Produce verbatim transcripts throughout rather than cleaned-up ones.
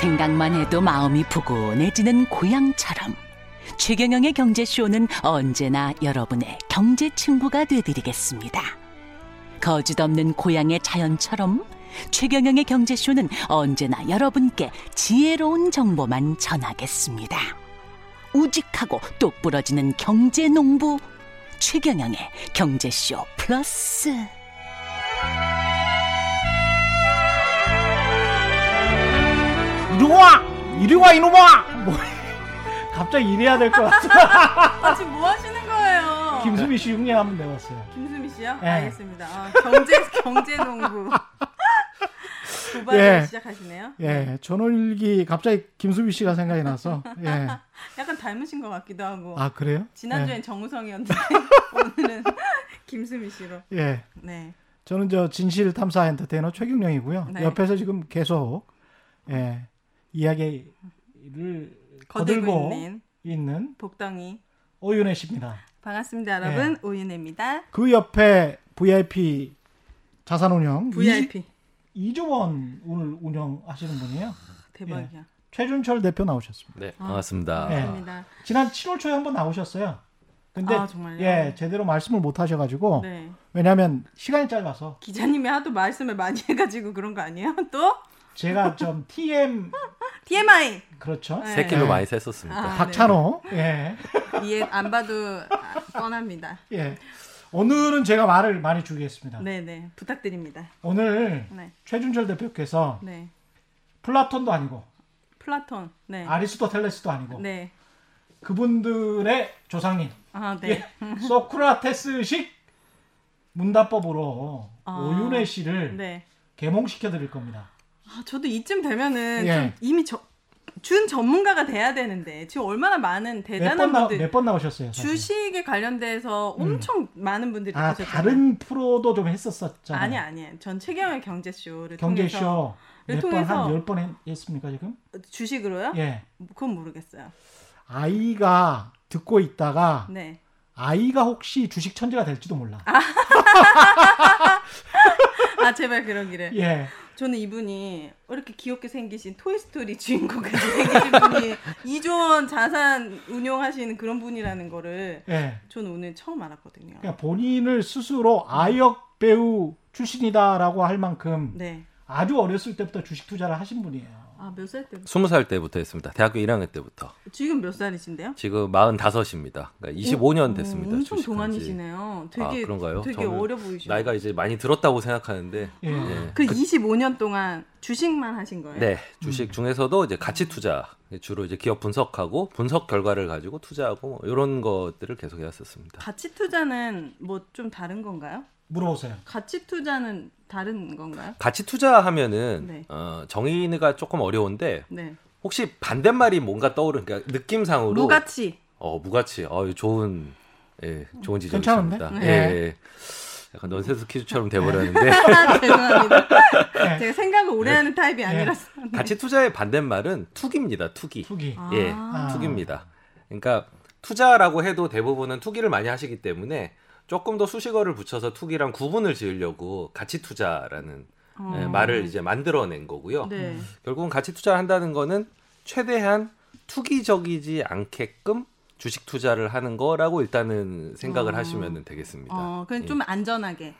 생각만 해도 마음이 포근해지는 고향처럼 최경영의 경제쇼는 언제나 여러분의 경제 친구가 되어드리겠습니다. 거짓 없는 고향의 자연처럼 최경영의 경제쇼는 언제나 여러분께 지혜로운 정보만 전하겠습니다. 우직하고 똑부러지는 경제농부 최경영의 경제쇼 플러스. 이놈아! 이리와 이놈아! 뭐, 갑자기 이래야 될 것 같아. 아, 지금 뭐 하시는 거예요? 김수미 씨 흉내 한번 내봤어요. 김수미 씨요? 네. 알겠습니다. 아, 경제, 경제농부. 도발을 예. 시작하시네요. 예, 전월일기 갑자기 김수미 씨가 생각이 나서 예. 약간 닮으신 것 같기도 하고. 아 그래요? 지난주엔 예. 정우성이었는데 오늘은 김수미 씨로. 예. 네. 저는 저 진실 탐사 엔터테이너 최경영이고요. 네. 옆에서 지금 계속 예, 이야기를 거들고 있는, 있는 복덩이 오윤혜 씨입니다. 반갑습니다, 여러분. 예. 오윤혜입니다. 그 옆에 브이아이피 자산운용 브이아이피. 이... 이주원 오늘 운영하시는 분이에요. 대박이야. 예. 최준철 대표 나오셨습니다. 네, 반갑습니다. 아, 예. 지난 칠월 초에 한번 나오셨어요. 근데 아, 예, 제대로 말씀을 못 하셔가지고 네. 왜냐하면 시간이 짧아서 기자님이 하도 말씀을 많이 해가지고 그런 거 아니에요? 또? 제가 좀 티엠 티엠아이 그렇죠. 세 킬로 많이 셌었습니다. 박찬호 예. 이해 안 봐도 뻔합니다. 예. 오늘은 제가 말을 많이 주겠습니다. 네네 부탁드립니다. 오늘 네. 최준철 대표께서 네. 플라톤도 아니고 플라톤, 네. 아리스토텔레스도 아니고 네. 그분들의 조상님, 아, 네. 예, 소크라테스식 문답법으로 아, 오윤혜 씨를 네. 개몽시켜 드릴 겁니다. 아, 저도 이쯤 되면은 예. 좀 이미 저. 준 전문가가 돼야 되는데 지금 얼마나 많은 대단한 분들 몇 번 나오셨어요. 사실. 주식에 관련돼서 엄청 음. 많은 분들이 아, 계셨잖아요. 다른 프로도 좀 했었었잖아요. 아니 아니에요. 전 최경영의 경제쇼를 경제쇼 통해서 몇 번, 한 열 번 했습니까 지금? 주식으로요? 예. 그건 모르겠어요. 아이가 듣고 있다가 네. 아이가 혹시 주식 천재가 될지도 몰라. 아, 아 제발 그러기를. 예. 저는 이분이 이렇게 귀엽게 생기신 토이스토리 주인공까지 생기신 분이 이조원 자산 운용하시는 그런 분이라는 거를 네. 저는 오늘 처음 알았거든요. 그러니까 본인을 스스로 아역 배우 출신이다라고 할 만큼 네. 아주 어렸을 때부터 주식 투자를 하신 분이에요. 아, 몇 살 때부터? 스무 살 때부터 했습니다. 대학교 일 학년 때부터. 지금 몇 살이신데요? 지금 마흔다섯입니다. 그러니까 이십오 년 됐습니다. 오, 엄청 동안이시네요. 되게, 아, 그런가요? 되게 어려 보이시네요. 나이가 이제 많이 들었다고 생각하는데. 예. 예. 그 이십오 년 동안 주식만 하신 거예요? 네. 주식 중에서도 이제 가치 투자. 주로 이제 기업 분석하고 분석 결과를 가지고 투자하고 이런 것들을 계속 해왔었습니다. 가치 투자는 뭐 좀 다른 건가요? 물어보세요. 가치 투자는 다른 건가요? 가치 투자하면은 네. 어, 정의가 조금 어려운데 네. 혹시 반대말이 뭔가 떠오르는 그러니까 느낌상으로 무가치. 어 무가치. 어 좋은 예 좋은 지적입니다. 네. 예, 예. 약간 넌센스 퀴즈처럼 돼버렸는데. 죄송합니다. 네. 제가 생각을 오래 하는 네. 타입이 아니라서. 네. 가치 투자의 반대말은 투기입니다. 투기. 투기. 예, 아. 투기입니다. 그러니까 투자라고 해도 대부분은 투기를 많이 하시기 때문에. 조금 더 수식어를 붙여서 투기랑 구분을 지으려고 가치투자라는 어... 예, 말을 이제 만들어낸 거고요. 네. 결국은 가치투자를 한다는 거는 최대한 투기적이지 않게끔 주식투자를 하는 거라고 일단은 생각을 어... 하시면 되겠습니다. 어, 그냥 예. 좀 안전하게.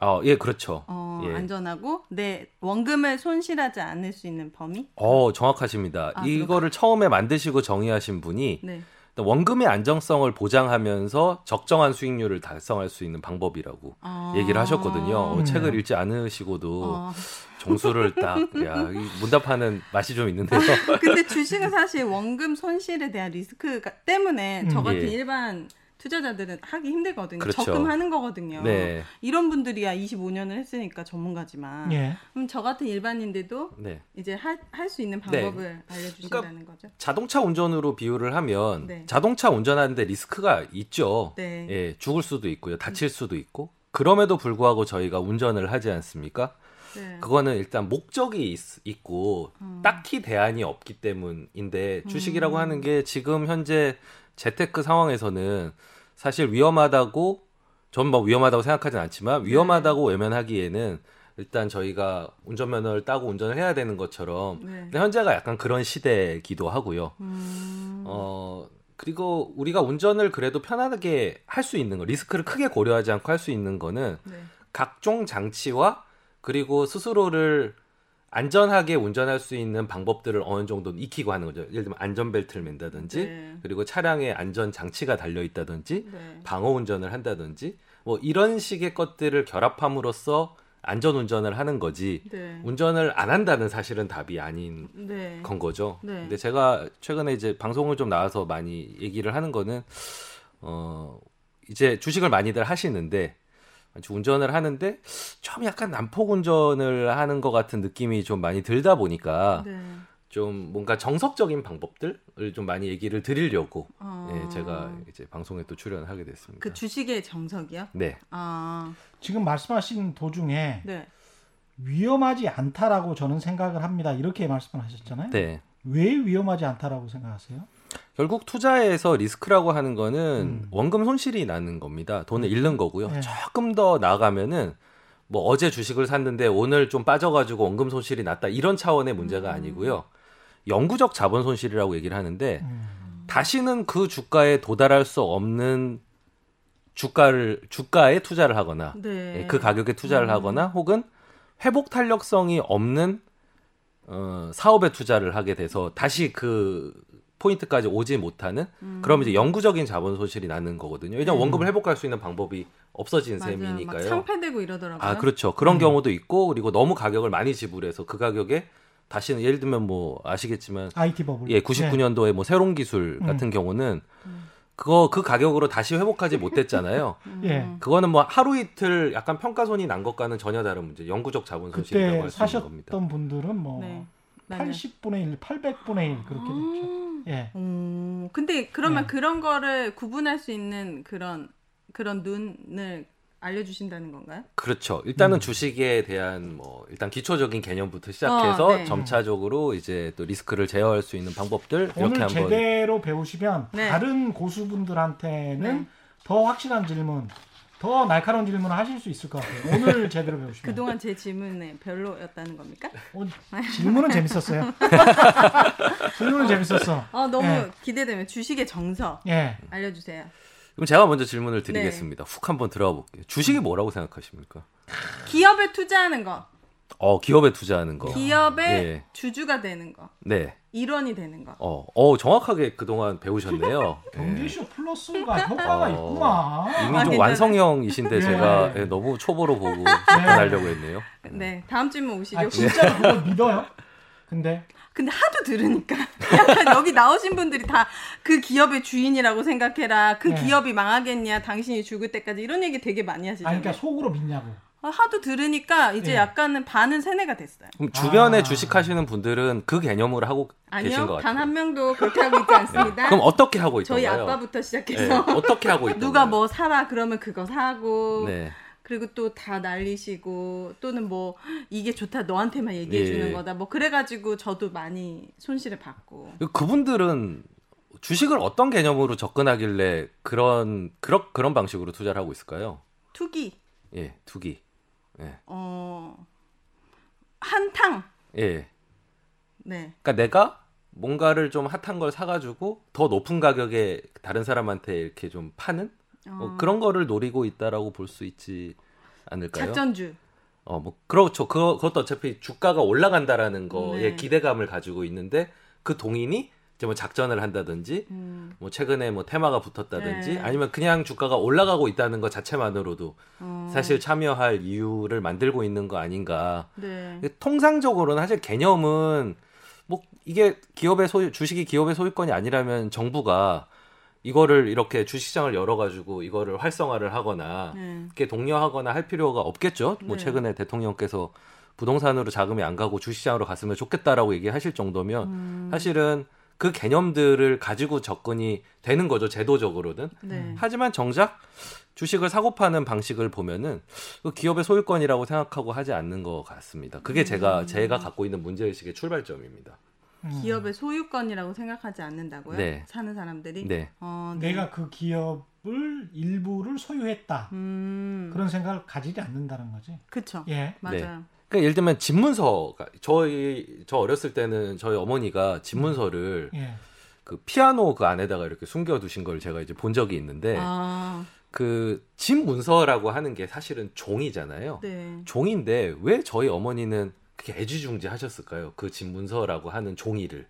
어, 예, 그렇죠. 어, 예. 안전하고 내 원금을 손실하지 않을 수 있는 범위? 어, 정확하십니다. 아, 이거를 그렇구나. 처음에 만드시고 정의하신 분이 네. 원금의 안정성을 보장하면서 적정한 수익률을 달성할 수 있는 방법이라고 아~ 얘기를 하셨거든요. 음. 책을 읽지 않으시고도 아. 정수를 딱 야, 문답하는 맛이 좀 있는데요. 근데 주식은 사실 원금 손실에 대한 리스크 때문에 저 같은 음, 예. 일반 투자자들은 하기 힘들거든요. 그렇죠. 적금하는 거거든요. 네. 이런 분들이야 이십오 년을 했으니까 전문가지만 예. 그럼 저 같은 일반인들도 네. 이제 할 수 있는 방법을 네. 알려주신다는 그러니까 거죠. 자동차 운전으로 비유를 하면 네. 자동차 운전하는데 리스크가 있죠. 네. 예, 죽을 수도 있고요. 다칠 수도 있고. 그럼에도 불구하고 저희가 운전을 하지 않습니까? 네. 그거는 일단 목적이 있, 있고 음. 딱히 대안이 없기 때문인데 주식이라고 음. 하는 게 지금 현재 재테크 상황에서는 사실 위험하다고 전 뭐 위험하다고 생각하진 않지만 위험하다고 외면하기에는 일단 저희가 운전면허를 따고 운전을 해야 되는 것처럼 네. 근데 현재가 약간 그런 시대이기도 하고요. 음... 어, 그리고 우리가 운전을 그래도 편안하게 할 수 있는 거, 리스크를 크게 고려하지 않고 할 수 있는 거는 네. 각종 장치와 그리고 스스로를 안전하게 운전할 수 있는 방법들을 어느 정도 익히고 하는 거죠. 예를 들면 안전벨트를 맨다든지 네. 그리고 차량에 안전장치가 달려있다든지 네. 방어운전을 한다든지 뭐 이런 식의 것들을 결합함으로써 안전운전을 하는 거지 네. 운전을 안 한다는 사실은 답이 아닌 네. 건 거죠. 네. 근데 제가 최근에 이제 방송을 좀 나와서 많이 얘기를 하는 거는 어 이제 주식을 많이들 하시는데 운전을 하는데 좀 약간 난폭 운전을 하는 것 같은 느낌이 좀 많이 들다 보니까 네. 좀 뭔가 정석적인 방법들을 좀 많이 얘기를 드리려고 어... 예, 제가 이제 방송에 또 출연을 하게 됐습니다. 그 주식의 정석이요? 네. 아... 지금 말씀하신 도중에 네. 위험하지 않다라고 저는 생각을 합니다. 이렇게 말씀을 하셨잖아요. 네. 왜 위험하지 않다라고 생각하세요? 결국 투자에서 리스크라고 하는 거는 음. 원금 손실이 나는 겁니다. 돈을 잃는 거고요. 네. 조금 더 나아가면은 뭐 어제 주식을 샀는데 오늘 좀 빠져가지고 원금 손실이 났다 이런 차원의 문제가 음. 아니고요. 영구적 자본 손실이라고 얘기를 하는데 음. 다시는 그 주가에 도달할 수 없는 주가를 주가에 투자를 하거나 네. 그 가격에 투자를 음. 하거나 혹은 회복 탄력성이 없는 어, 사업에 투자를 하게 돼서 다시 그 포인트까지 오지 못하는 음. 그럼 이제 영구적인 자본 손실이 나는 거거든요. 일단 음. 원금을 회복할 수 있는 방법이 없어진 맞아요. 셈이니까요. 막 상폐되고 이러더라고요. 아 그렇죠. 그런 음. 경우도 있고 그리고 너무 가격을 많이 지불해서 그 가격에 다시는 예를 들면 뭐 아시겠지만 아이티 버블 예 구십구 년도에 뭐 새로운 기술 음. 같은 경우는 음. 그거 그 가격으로 다시 회복하지 못했잖아요. 예. 그거는 뭐 하루 이틀 약간 평가손이 난 것과는 전혀 다른 문제. 영구적 자본 손실이라고 할 수 있는 겁니다. 그때 사셨던 분들은 뭐 네. 팔십분의 일, 팔백분의 일 그렇게 음~ 됐죠. 예. 음. 근데 그러면 예. 그런 거를 구분할 수 있는 그런 그런 눈을 알려주신다는 건가요? 그렇죠. 일단은 음. 주식에 대한 뭐 일단 기초적인 개념부터 시작해서 어, 네. 점차적으로 이제 또 리스크를 제어할 수 있는 방법들 오늘 이렇게 한번 제대로 배우시면 네. 다른 고수분들한테는 네. 더 확실한 질문, 더 날카로운 질문을 하실 수 있을 것 같아요. 오늘 제대로 배우시면. 그동안 제 질문에 별로였다는 겁니까? 어, 질문은 재밌었어요. 질문은 재밌었어. 어, 너무 예. 기대되면 주식의 정석 예. 알려주세요. 그럼 제가 먼저 질문을 드리겠습니다. 네. 훅 한번 들어가 볼게요. 주식이 뭐라고 생각하십니까? 기업에 투자하는 거. 어, 기업에 투자하는 거. 기업의 예. 주주가 되는 거. 네. 일원이 되는 거. 어, 어 정확하게 그동안 배우셨네요. 경제쇼 예. 플러스가 효과가 어, 있구나. 이미 아, 좀 완성형이신데 네. 제가 예, 너무 초보로 보고 접근하려고 네. 했네요. 네, 다음 질문 오시죠. 아, 진짜 그거 믿어요? 근데. 근데 하도 들으니까 약간 여기 나오신 분들이 다 그 기업의 주인이라고 생각해라. 그 네. 기업이 망하겠냐. 당신이 죽을 때까지 이런 얘기 되게 많이 하시잖아요. 아니, 그러니까 속으로 믿냐고. 하도 들으니까 이제 네. 약간은 반은 세뇌가 됐어요. 그럼 주변에 아. 주식하시는 분들은 그 개념으로 하고 아니요, 계신 것 같아요. 아니요. 단 한 명도 그렇게 하고 있지 않습니다. 네. 그럼 어떻게 하고 있던가요? 저희 아빠부터 시작해서 네. 어떻게 하고 있던가요? 누가 뭐 사라 그러면 그거 사고 네. 그리고 또 다 날리시고 또는 뭐 이게 좋다 너한테만 얘기해 주는 예. 거다 뭐 그래가지고 저도 많이 손실을 받고 그분들은 주식을 어떤 개념으로 접근하길래 그런 그런 그런 방식으로 투자를 하고 있을까요? 투기 예 투기 예 어 한탕 예 네 그러니까 내가 뭔가를 좀 핫한 걸 사가지고 더 높은 가격에 다른 사람한테 이렇게 좀 파는 어, 그런 거를 노리고 있다라고 볼 수 있지 않을까요? 작전주. 어, 뭐 그렇죠. 그 그것도 어차피 주가가 올라간다라는 거에 네. 기대감을 가지고 있는데 그 동인이 이제 뭐 작전을 한다든지, 음. 뭐 최근에 뭐 테마가 붙었다든지, 네. 아니면 그냥 주가가 올라가고 있다는 것 자체만으로도 어. 사실 참여할 이유를 만들고 있는 거 아닌가. 네. 통상적으로는 사실 개념은 뭐 이게 기업의 소유 주식이 기업의 소유권이 아니라면 정부가 이거를 이렇게 주식시장을 열어가지고 이거를 활성화를 하거나 네. 이렇게 독려하거나 할 필요가 없겠죠. 네. 뭐 최근에 대통령께서 부동산으로 자금이 안 가고 주식시장으로 갔으면 좋겠다라고 얘기하실 정도면 음. 사실은 그 개념들을 가지고 접근이 되는 거죠. 제도적으로는. 네. 하지만 정작 주식을 사고 파는 방식을 보면은 그 기업의 소유권이라고 생각하고 하지 않는 것 같습니다. 그게 제가 음. 제가 갖고 있는 문제의식의 출발점입니다. 기업의 소유권이라고 생각하지 않는다고요? 네. 사는 사람들이? 네. 어, 네. 내가 그 기업 일부를 소유했다. 음. 그런 생각을 가지지 않는다는 거지. 그렇죠. 예. 맞아요. 네. 그러니까 예를 들면 집문서가 저희 저 어렸을 때는 저희 어머니가 집문서를 예. 그 피아노 그 안에다가 이렇게 숨겨 두신 걸 제가 이제 본 적이 있는데 아. 그 집문서라고 하는 게 사실은 종이잖아요. 네. 종인데 왜 저희 어머니는 그렇게 애지중지 하셨을까요? 그 집문서라고 하는 종이를.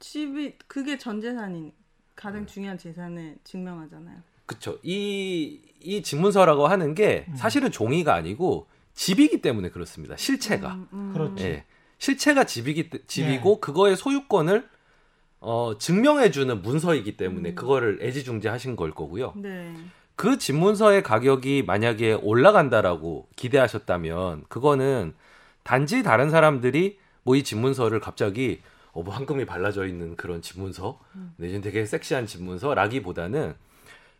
집이 그게 전 재산이니까. 가장 중요한 재산을 증명하잖아요. 그렇죠. 이, 이 집문서라고 하는 게 사실은 종이가 아니고 집이기 때문에 그렇습니다. 실체가. 음, 음. 그렇지. 예, 실체가 집이기, 집이고 예. 그거의 소유권을 어, 증명해주는 문서이기 때문에 음. 그거를 애지중지하신 걸 거고요. 네. 그 집문서의 가격이 만약에 올라간다라고 기대하셨다면 그거는 단지 다른 사람들이 뭐 이 집문서를 갑자기 어, 뭐 황금이 발라져 있는 그런 집문서 내지는 음. 되게 섹시한 집문서라기보다는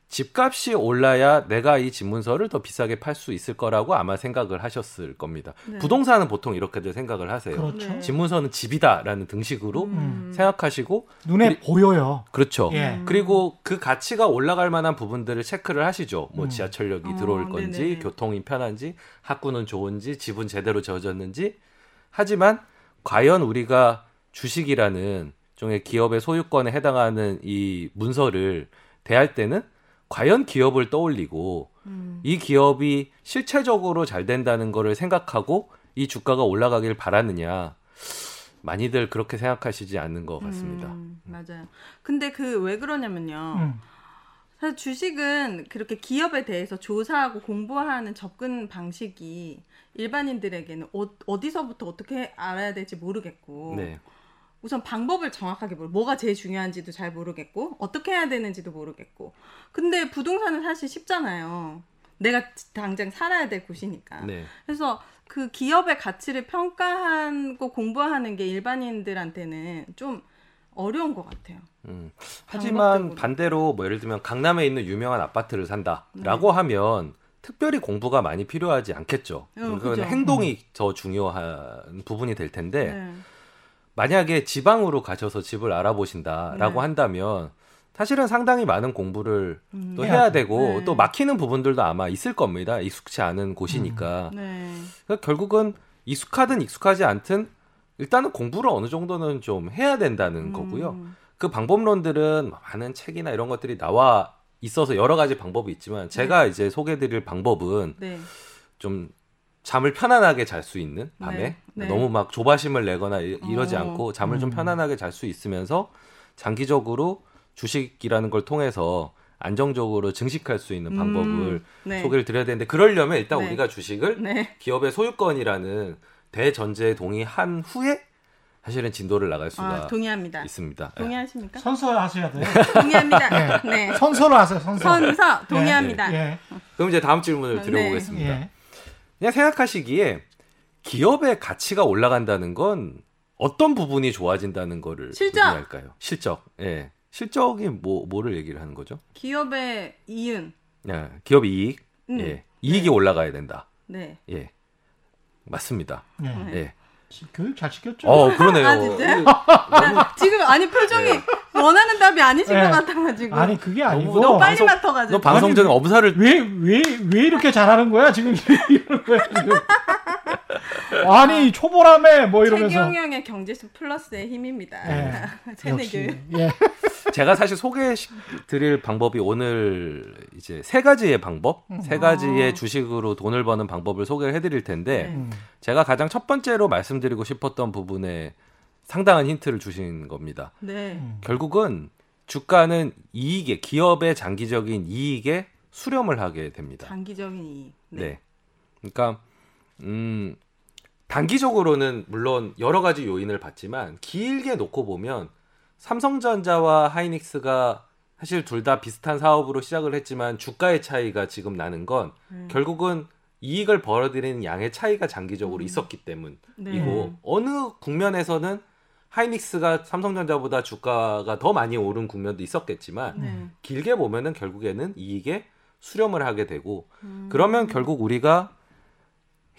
집값이 올라야 내가 이 집문서를 더 비싸게 팔 수 있을 거라고 아마 생각을 하셨을 겁니다. 네. 부동산은 보통 이렇게들 생각을 하세요. 그렇죠. 네. 집문서는 집이다라는 등식으로 음. 생각하시고 눈에 그리, 보여요. 그렇죠. 예. 그리고 그 가치가 올라갈 만한 부분들을 체크를 하시죠. 뭐 음. 지하철역이 어, 들어올 건지 네네. 교통이 편한지 학군은 좋은지 집은 제대로 지어졌는지 하지만 과연 우리가 주식이라는 종의 기업의 소유권에 해당하는 이 문서를 대할 때는 과연 기업을 떠올리고 음. 이 기업이 실체적으로 잘 된다는 거를 생각하고 이 주가가 올라가길 바라느냐 많이들 그렇게 생각하시지 않는 것 같습니다. 음, 맞아요. 근데 그 왜 그러냐면요. 음. 사실 주식은 그렇게 기업에 대해서 조사하고 공부하는 접근 방식이 일반인들에게는 어, 어디서부터 어떻게 알아야 될지 모르겠고 네. 우선 방법을 정확하게 모르고 뭐가 제일 중요한지도 잘 모르겠고 어떻게 해야 되는지도 모르겠고 근데 부동산은 사실 쉽잖아요. 내가 당장 살아야 될 곳이니까. 네. 그래서 그 기업의 가치를 평가하고 공부하는 게 일반인들한테는 좀 어려운 것 같아요. 음. 하지만 반대로 뭐 예를 들면 강남에 있는 유명한 아파트를 산다라고 네. 하면 특별히 공부가 많이 필요하지 않겠죠. 어, 그건 행동이 음. 더 중요한 부분이 될 텐데 네. 만약에 지방으로 가셔서 집을 알아보신다라고 네. 한다면 사실은 상당히 많은 공부를 음, 또 해야 되고 네. 또 막히는 부분들도 아마 있을 겁니다. 익숙치 않은 곳이니까. 음. 네. 그러니까 결국은 익숙하든 익숙하지 않든 일단은 공부를 어느 정도는 좀 해야 된다는 음. 거고요. 그 방법론들은 많은 책이나 이런 것들이 나와 있어서 여러 가지 방법이 있지만 제가 네. 이제 소개해드릴 방법은 네. 좀 잠을 편안하게 잘 수 있는 밤에 네. 네. 너무 막 조바심을 내거나 이러지 오. 않고 잠을 음. 좀 편안하게 잘 수 있으면서 장기적으로 주식이라는 걸 통해서 안정적으로 증식할 수 있는 방법을 음. 네. 소개를 드려야 되는데 그러려면 일단 네. 우리가 주식을 네. 기업의 소유권이라는 대전제에 동의한 후에 사실은 진도를 나갈 수가 아, 동의합니다. 있습니다. 동의하십니까? 선서를 하셔야 돼요. 동의합니다. 네. 네. 선서를 하세요. 선서. 선서 동의합니다. 네. 네. 그럼 이제 다음 질문을 드려보겠습니다. 네. 그냥 생각하시기에 기업의 가치가 올라간다는 건 어떤 부분이 좋아진다는 거를 실적. 의미할까요? 실적. 예. 실적이 뭐 뭐를 얘기를 하는 거죠? 기업의 이윤. 예. 기업 이익. 음. 예. 이익이 네. 올라가야 된다. 네. 예. 맞습니다. 네. 예. 교육 잘 시켰죠? 어, 그러네요. 아, 진짜요? 너무... 지금, 아니, 표정이 네. 원하는 답이 아니신 네. 것 같아가지고. 아니, 그게 아니고. 너무 빨리 방송, 맡아가지고. 너 방송 전에 엄살을. 왜, 왜, 왜 이렇게 잘하는 거야? 지금 이런 거야, 지금. 아니, 초보라며, 뭐 이러면서. 최경영의 경제수 플러스의 힘입니다. 네. 세뇌 교육. 예. 제가 사실 소개해 드릴 방법이 오늘 이제 세 가지의 방법, 음. 세 가지의 주식으로 돈을 버는 방법을 소개를 해드릴 텐데 음. 제가 가장 첫 번째로 말씀드리고 싶었던 부분에 상당한 힌트를 주신 겁니다. 네. 음. 결국은 주가는 이익의 기업의 장기적인 이익에 수렴을 하게 됩니다. 장기적인 이익. 네. 네. 그러니까 음, 단기적으로는 물론 여러 가지 요인을 봤지만 길게 놓고 보면 삼성전자와 하이닉스가 사실 둘 다 비슷한 사업으로 시작을 했지만 주가의 차이가 지금 나는 건 음. 결국은 이익을 벌어들이는 양의 차이가 장기적으로 음. 있었기 때문이고 네. 어느 국면에서는 하이닉스가 삼성전자보다 주가가 더 많이 오른 국면도 있었겠지만 네. 길게 보면은 결국에는 이익에 수렴을 하게 되고 음. 그러면 결국 우리가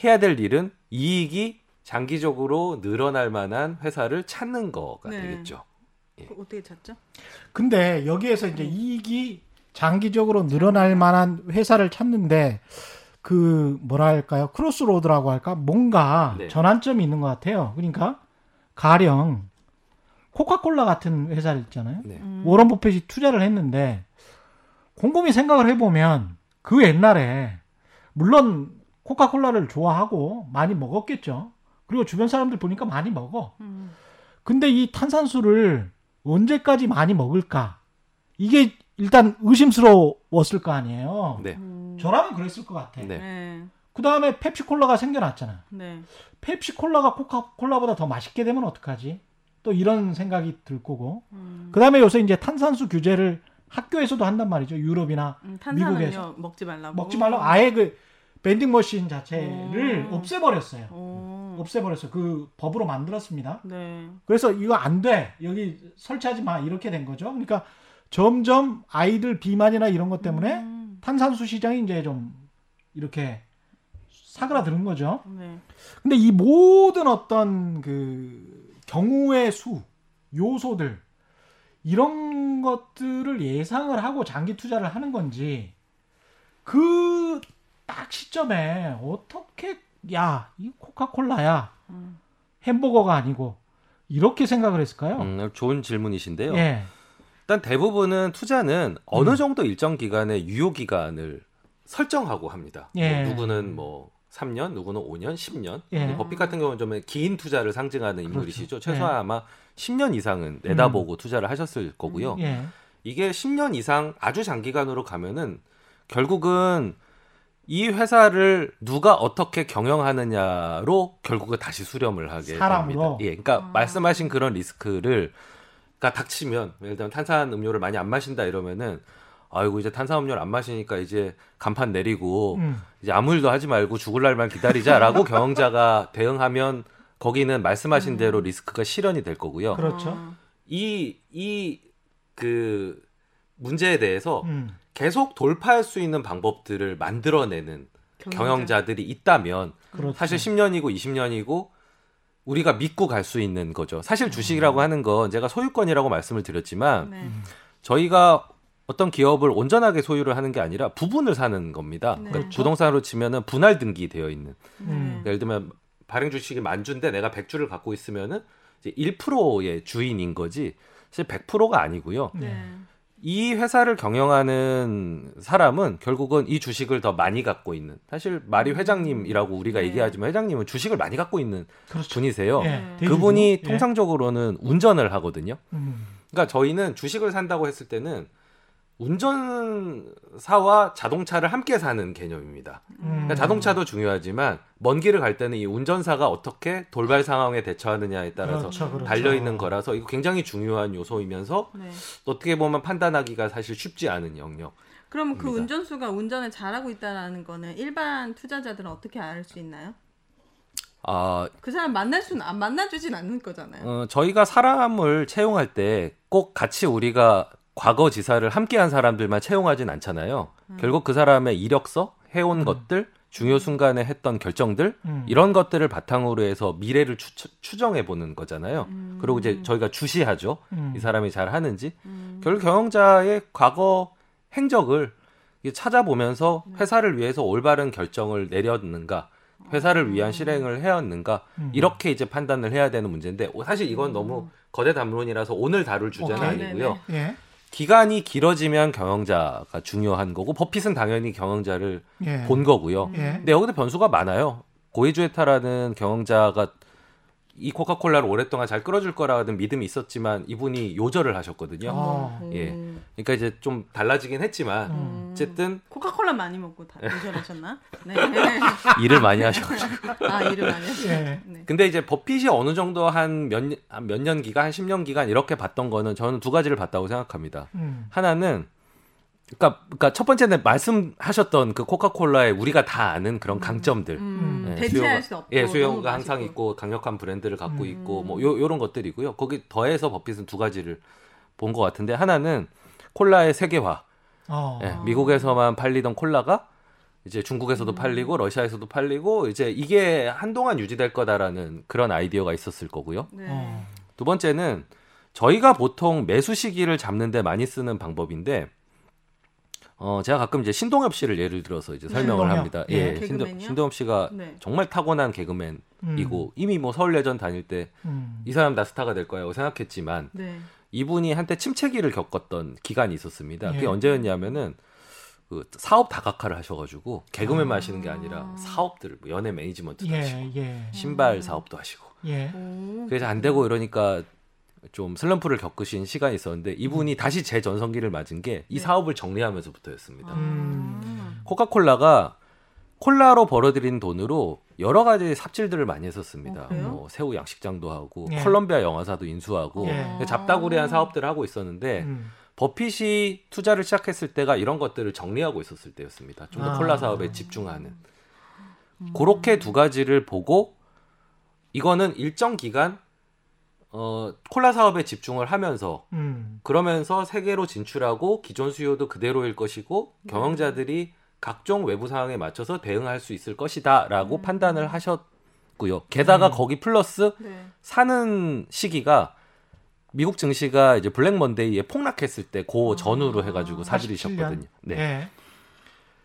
해야 될 일은 이익이 장기적으로 늘어날 만한 회사를 찾는 거가 네. 되겠죠. 예. 어떻게 찾죠? 근데 여기에서 이제 이익이 장기적으로 늘어날 만한 회사를 찾는데 그 뭐라 할까요? 크로스로드라고 할까? 뭔가 네. 전환점이 있는 것 같아요. 그러니까 가령 코카콜라 같은 회사를 있잖아요. 네. 음. 워런 버핏이 투자를 했는데 곰곰이 생각을 해보면 그 옛날에 물론 코카콜라를 좋아하고 많이 먹었겠죠. 그리고 주변 사람들 보니까 많이 먹어. 음. 근데 이 탄산수를 언제까지 많이 먹을까? 이게 일단 의심스러웠을 거 아니에요. 네. 음. 저라면 그랬을 것 같아. 네. 네. 그 다음에 펩시콜라가 생겨났잖아. 네. 펩시콜라가 코카콜라보다 더 맛있게 되면 어떡하지? 또 이런 생각이 들 거고. 음. 그 다음에 요새 이제 탄산수 규제를 학교에서도 한단 말이죠. 유럽이나 음, 미국에서. 먹지 말라고. 먹지 말라고. 아예 그 밴딩 머신 자체를 오. 없애버렸어요. 오. 없애버렸어요. 그 법으로 만들었습니다. 네. 그래서 이거 안 돼. 여기 설치하지 마. 이렇게 된 거죠. 그러니까 점점 아이들 비만이나 이런 것 때문에 음. 탄산수 시장이 이제 좀 이렇게 사그라드는 거죠. 네. 근데 이 모든 어떤 그 경우의 수, 요소들, 이런 것들을 예상을 하고 장기 투자를 하는 건지, 그 딱 시점에 어떻게, 야, 이 코카콜라야, 음. 햄버거가 아니고, 이렇게 생각을 했을까요? 음, 좋은 질문이신데요. 예. 일단 대부분은 투자는 어느 음. 정도 일정 기간의 유효기간을 설정하고 합니다. 예. 뭐 누구는 뭐 삼 년, 누구는 오 년, 십 년. 예. 버핏 같은 경우는 좀 긴 투자를 상징하는 인물이시죠. 그렇죠. 최소한 예. 아마 십 년 이상은 내다보고 음. 투자를 하셨을 거고요. 예. 이게 십 년 이상 아주 장기간으로 가면은 결국은 이 회사를 누가 어떻게 경영하느냐로 결국은 다시 수렴을 하게 사람으로. 됩니다. 예, 그러니까 아. 말씀하신 그런 리스크를 그러니까 닥치면 예를 들면 탄산 음료를 많이 안 마신다 이러면은 아이고 이제 탄산음료를 안 마시니까 이제 간판 내리고 음. 이제 아무 일도 하지 말고 죽을 날만 기다리자라고 경영자가 대응하면 거기는 말씀하신 음. 대로 리스크가 실현이 될 거고요. 그렇죠. 이 이 그 문제에 대해서 음. 계속 돌파할 수 있는 방법들을 만들어내는 경영자. 경영자들이 있다면 그렇죠. 사실 십 년이고 이십 년이고 우리가 믿고 갈 수 있는 거죠. 사실 주식이라고 음. 하는 건 제가 소유권이라고 말씀을 드렸지만 네. 저희가 어떤 기업을 온전하게 소유를 하는 게 아니라 부분을 사는 겁니다. 네. 그러니까 부동산으로 치면은 분할 등기되어 있는. 음. 예를 들면 발행 주식이 만 주인데 내가 백 주를 갖고 있으면은 이제 일 퍼센트의 주인인 거지 사실 백 퍼센트가 아니고요. 네. 이 회사를 경영하는 사람은 결국은 이 주식을 더 많이 갖고 있는. 사실 말이 회장님이라고 우리가 네. 얘기하지만 회장님은 주식을 많이 갖고 있는 그렇죠. 분이세요. 네. 그분이 네. 통상적으로는 운전을 하거든요. 음. 그러니까 저희는 주식을 산다고 했을 때는 운전사와 자동차를 함께 사는 개념입니다. 음. 그러니까 자동차도 중요하지만 먼 길을 갈 때는 이 운전사가 어떻게 돌발 상황에 대처하느냐에 따라서 그렇죠, 그렇죠. 달려있는 거라서 이거 굉장히 중요한 요소이면서 네. 어떻게 보면 판단하기가 사실 쉽지 않은 영역. 그럼 그 운전수가 운전을 잘하고 있다는 거는 일반 투자자들은 어떻게 알 수 있나요? 아, 그 사람 만날 수는 안 만나주진 않는 거잖아요. 어, 저희가 사람을 채용할 때 꼭 같이 우리가 과거 지사를 함께한 사람들만 채용하진 않잖아요. 음. 결국 그 사람의 이력서, 해온 음. 것들, 중요 순간에 했던 결정들 음. 이런 것들을 바탕으로 해서 미래를 추, 추정해보는 거잖아요. 음. 그리고 이제 저희가 주시하죠. 음. 이 사람이 잘 하는지. 음. 결국 경영자의 과거 행적을 찾아보면서 회사를 위해서 올바른 결정을 내렸는가, 회사를 위한 실행을 해왔는가 음. 이렇게 이제 판단을 해야 되는 문제인데 사실 이건 너무 거대 담론이라서 오늘 다룰 주제는 어, 아니고요. 예. 기간이 길어지면 경영자가 중요한 거고 버핏은 당연히 경영자를 예. 본 거고요. 예. 근데 여기도 변수가 많아요. 고에주에타라는 경영자가 이 코카콜라를 오랫동안 잘 끌어줄 거라는 믿음이 있었지만 이분이 요절을 하셨거든요. 아. 예, 그러니까 이제 좀 달라지긴 했지만 음. 어쨌든 코카콜라 많이 먹고 다 요절하셨나? 네. 일을 많이 하셔가지고. 아 일을 많이 하셨. 예. 네. 근데 이제 버핏이 어느 정도 한 몇 몇 년 기간, 한 십 년 기간 이렇게 봤던 거는 저는 두 가지를 봤다고 생각합니다. 음. 하나는 그러니까, 그러니까 첫 번째는 말씀하셨던 그 코카콜라의 우리가 다 아는 그런 강점들. 음, 예, 대체할 수 없고. 예, 수요가 항상 맛있고. 있고 강력한 브랜드를 갖고 음. 있고 뭐 요, 요런 것들이고요. 거기 더해서 버핏은 두 가지를 본 것 같은데 하나는 콜라의 세계화. 어. 예, 미국에서만 팔리던 콜라가 이제 중국에서도 음. 팔리고 러시아에서도 팔리고 이제 이게 한동안 유지될 거다라는 그런 아이디어가 있었을 거고요. 네. 어. 두 번째는 저희가 보통 매수 시기를 잡는 데 많이 쓰는 방법인데 어, 제가 가끔 이제 신동엽 씨를 예를 들어서 이제 설명을 신동엽. 합니다. 예, 예. 신동, 신동엽 씨가 네. 정말 타고난 개그맨이고 음. 이미 뭐 서울예전 다닐 때 이 음. 사람 다 스타가 될 거라고 생각했지만 네. 이분이 한때 침체기를 겪었던 기간이 있었습니다. 예. 그게 언제였냐면은 그 사업 다각화를 하셔가지고 개그맨만 아. 하시는 게 아니라 사업들을 뭐 연예 매니지먼트도 예. 하시고 예. 신발 사업도 하시고 예. 그래서 안 되고 이러니까 좀 슬럼프를 겪으신 시간이 있었는데 이분이 음. 다시 재전성기를 맞은 게 이 네. 사업을 정리하면서부터였습니다. 음. 코카콜라가 콜라로 벌어들인 돈으로 여러 가지 삽질들을 많이 했었습니다. 어, 뭐 새우 양식장도 하고 예. 콜롬비아 영화사도 인수하고 예. 잡다구리한 사업들을 하고 있었는데 음. 버핏이 투자를 시작했을 때가 이런 것들을 정리하고 있었을 때였습니다. 좀 더 아. 콜라 사업에 집중하는. 음. 그렇게 두 가지를 보고 이거는 일정 기간 어, 콜라 사업에 집중을 하면서 음. 그러면서 세계로 진출하고 기존 수요도 그대로일 것이고 네. 경영자들이 각종 외부 상황에 맞춰서 대응할 수 있을 것이다 라고 음. 판단을 하셨고요. 게다가 음. 거기 플러스 네. 사는 시기가 미국 증시가 이제 블랙 먼데이에 폭락했을 때 그 전후로 해가지고 사들이셨거든요. 네. 네.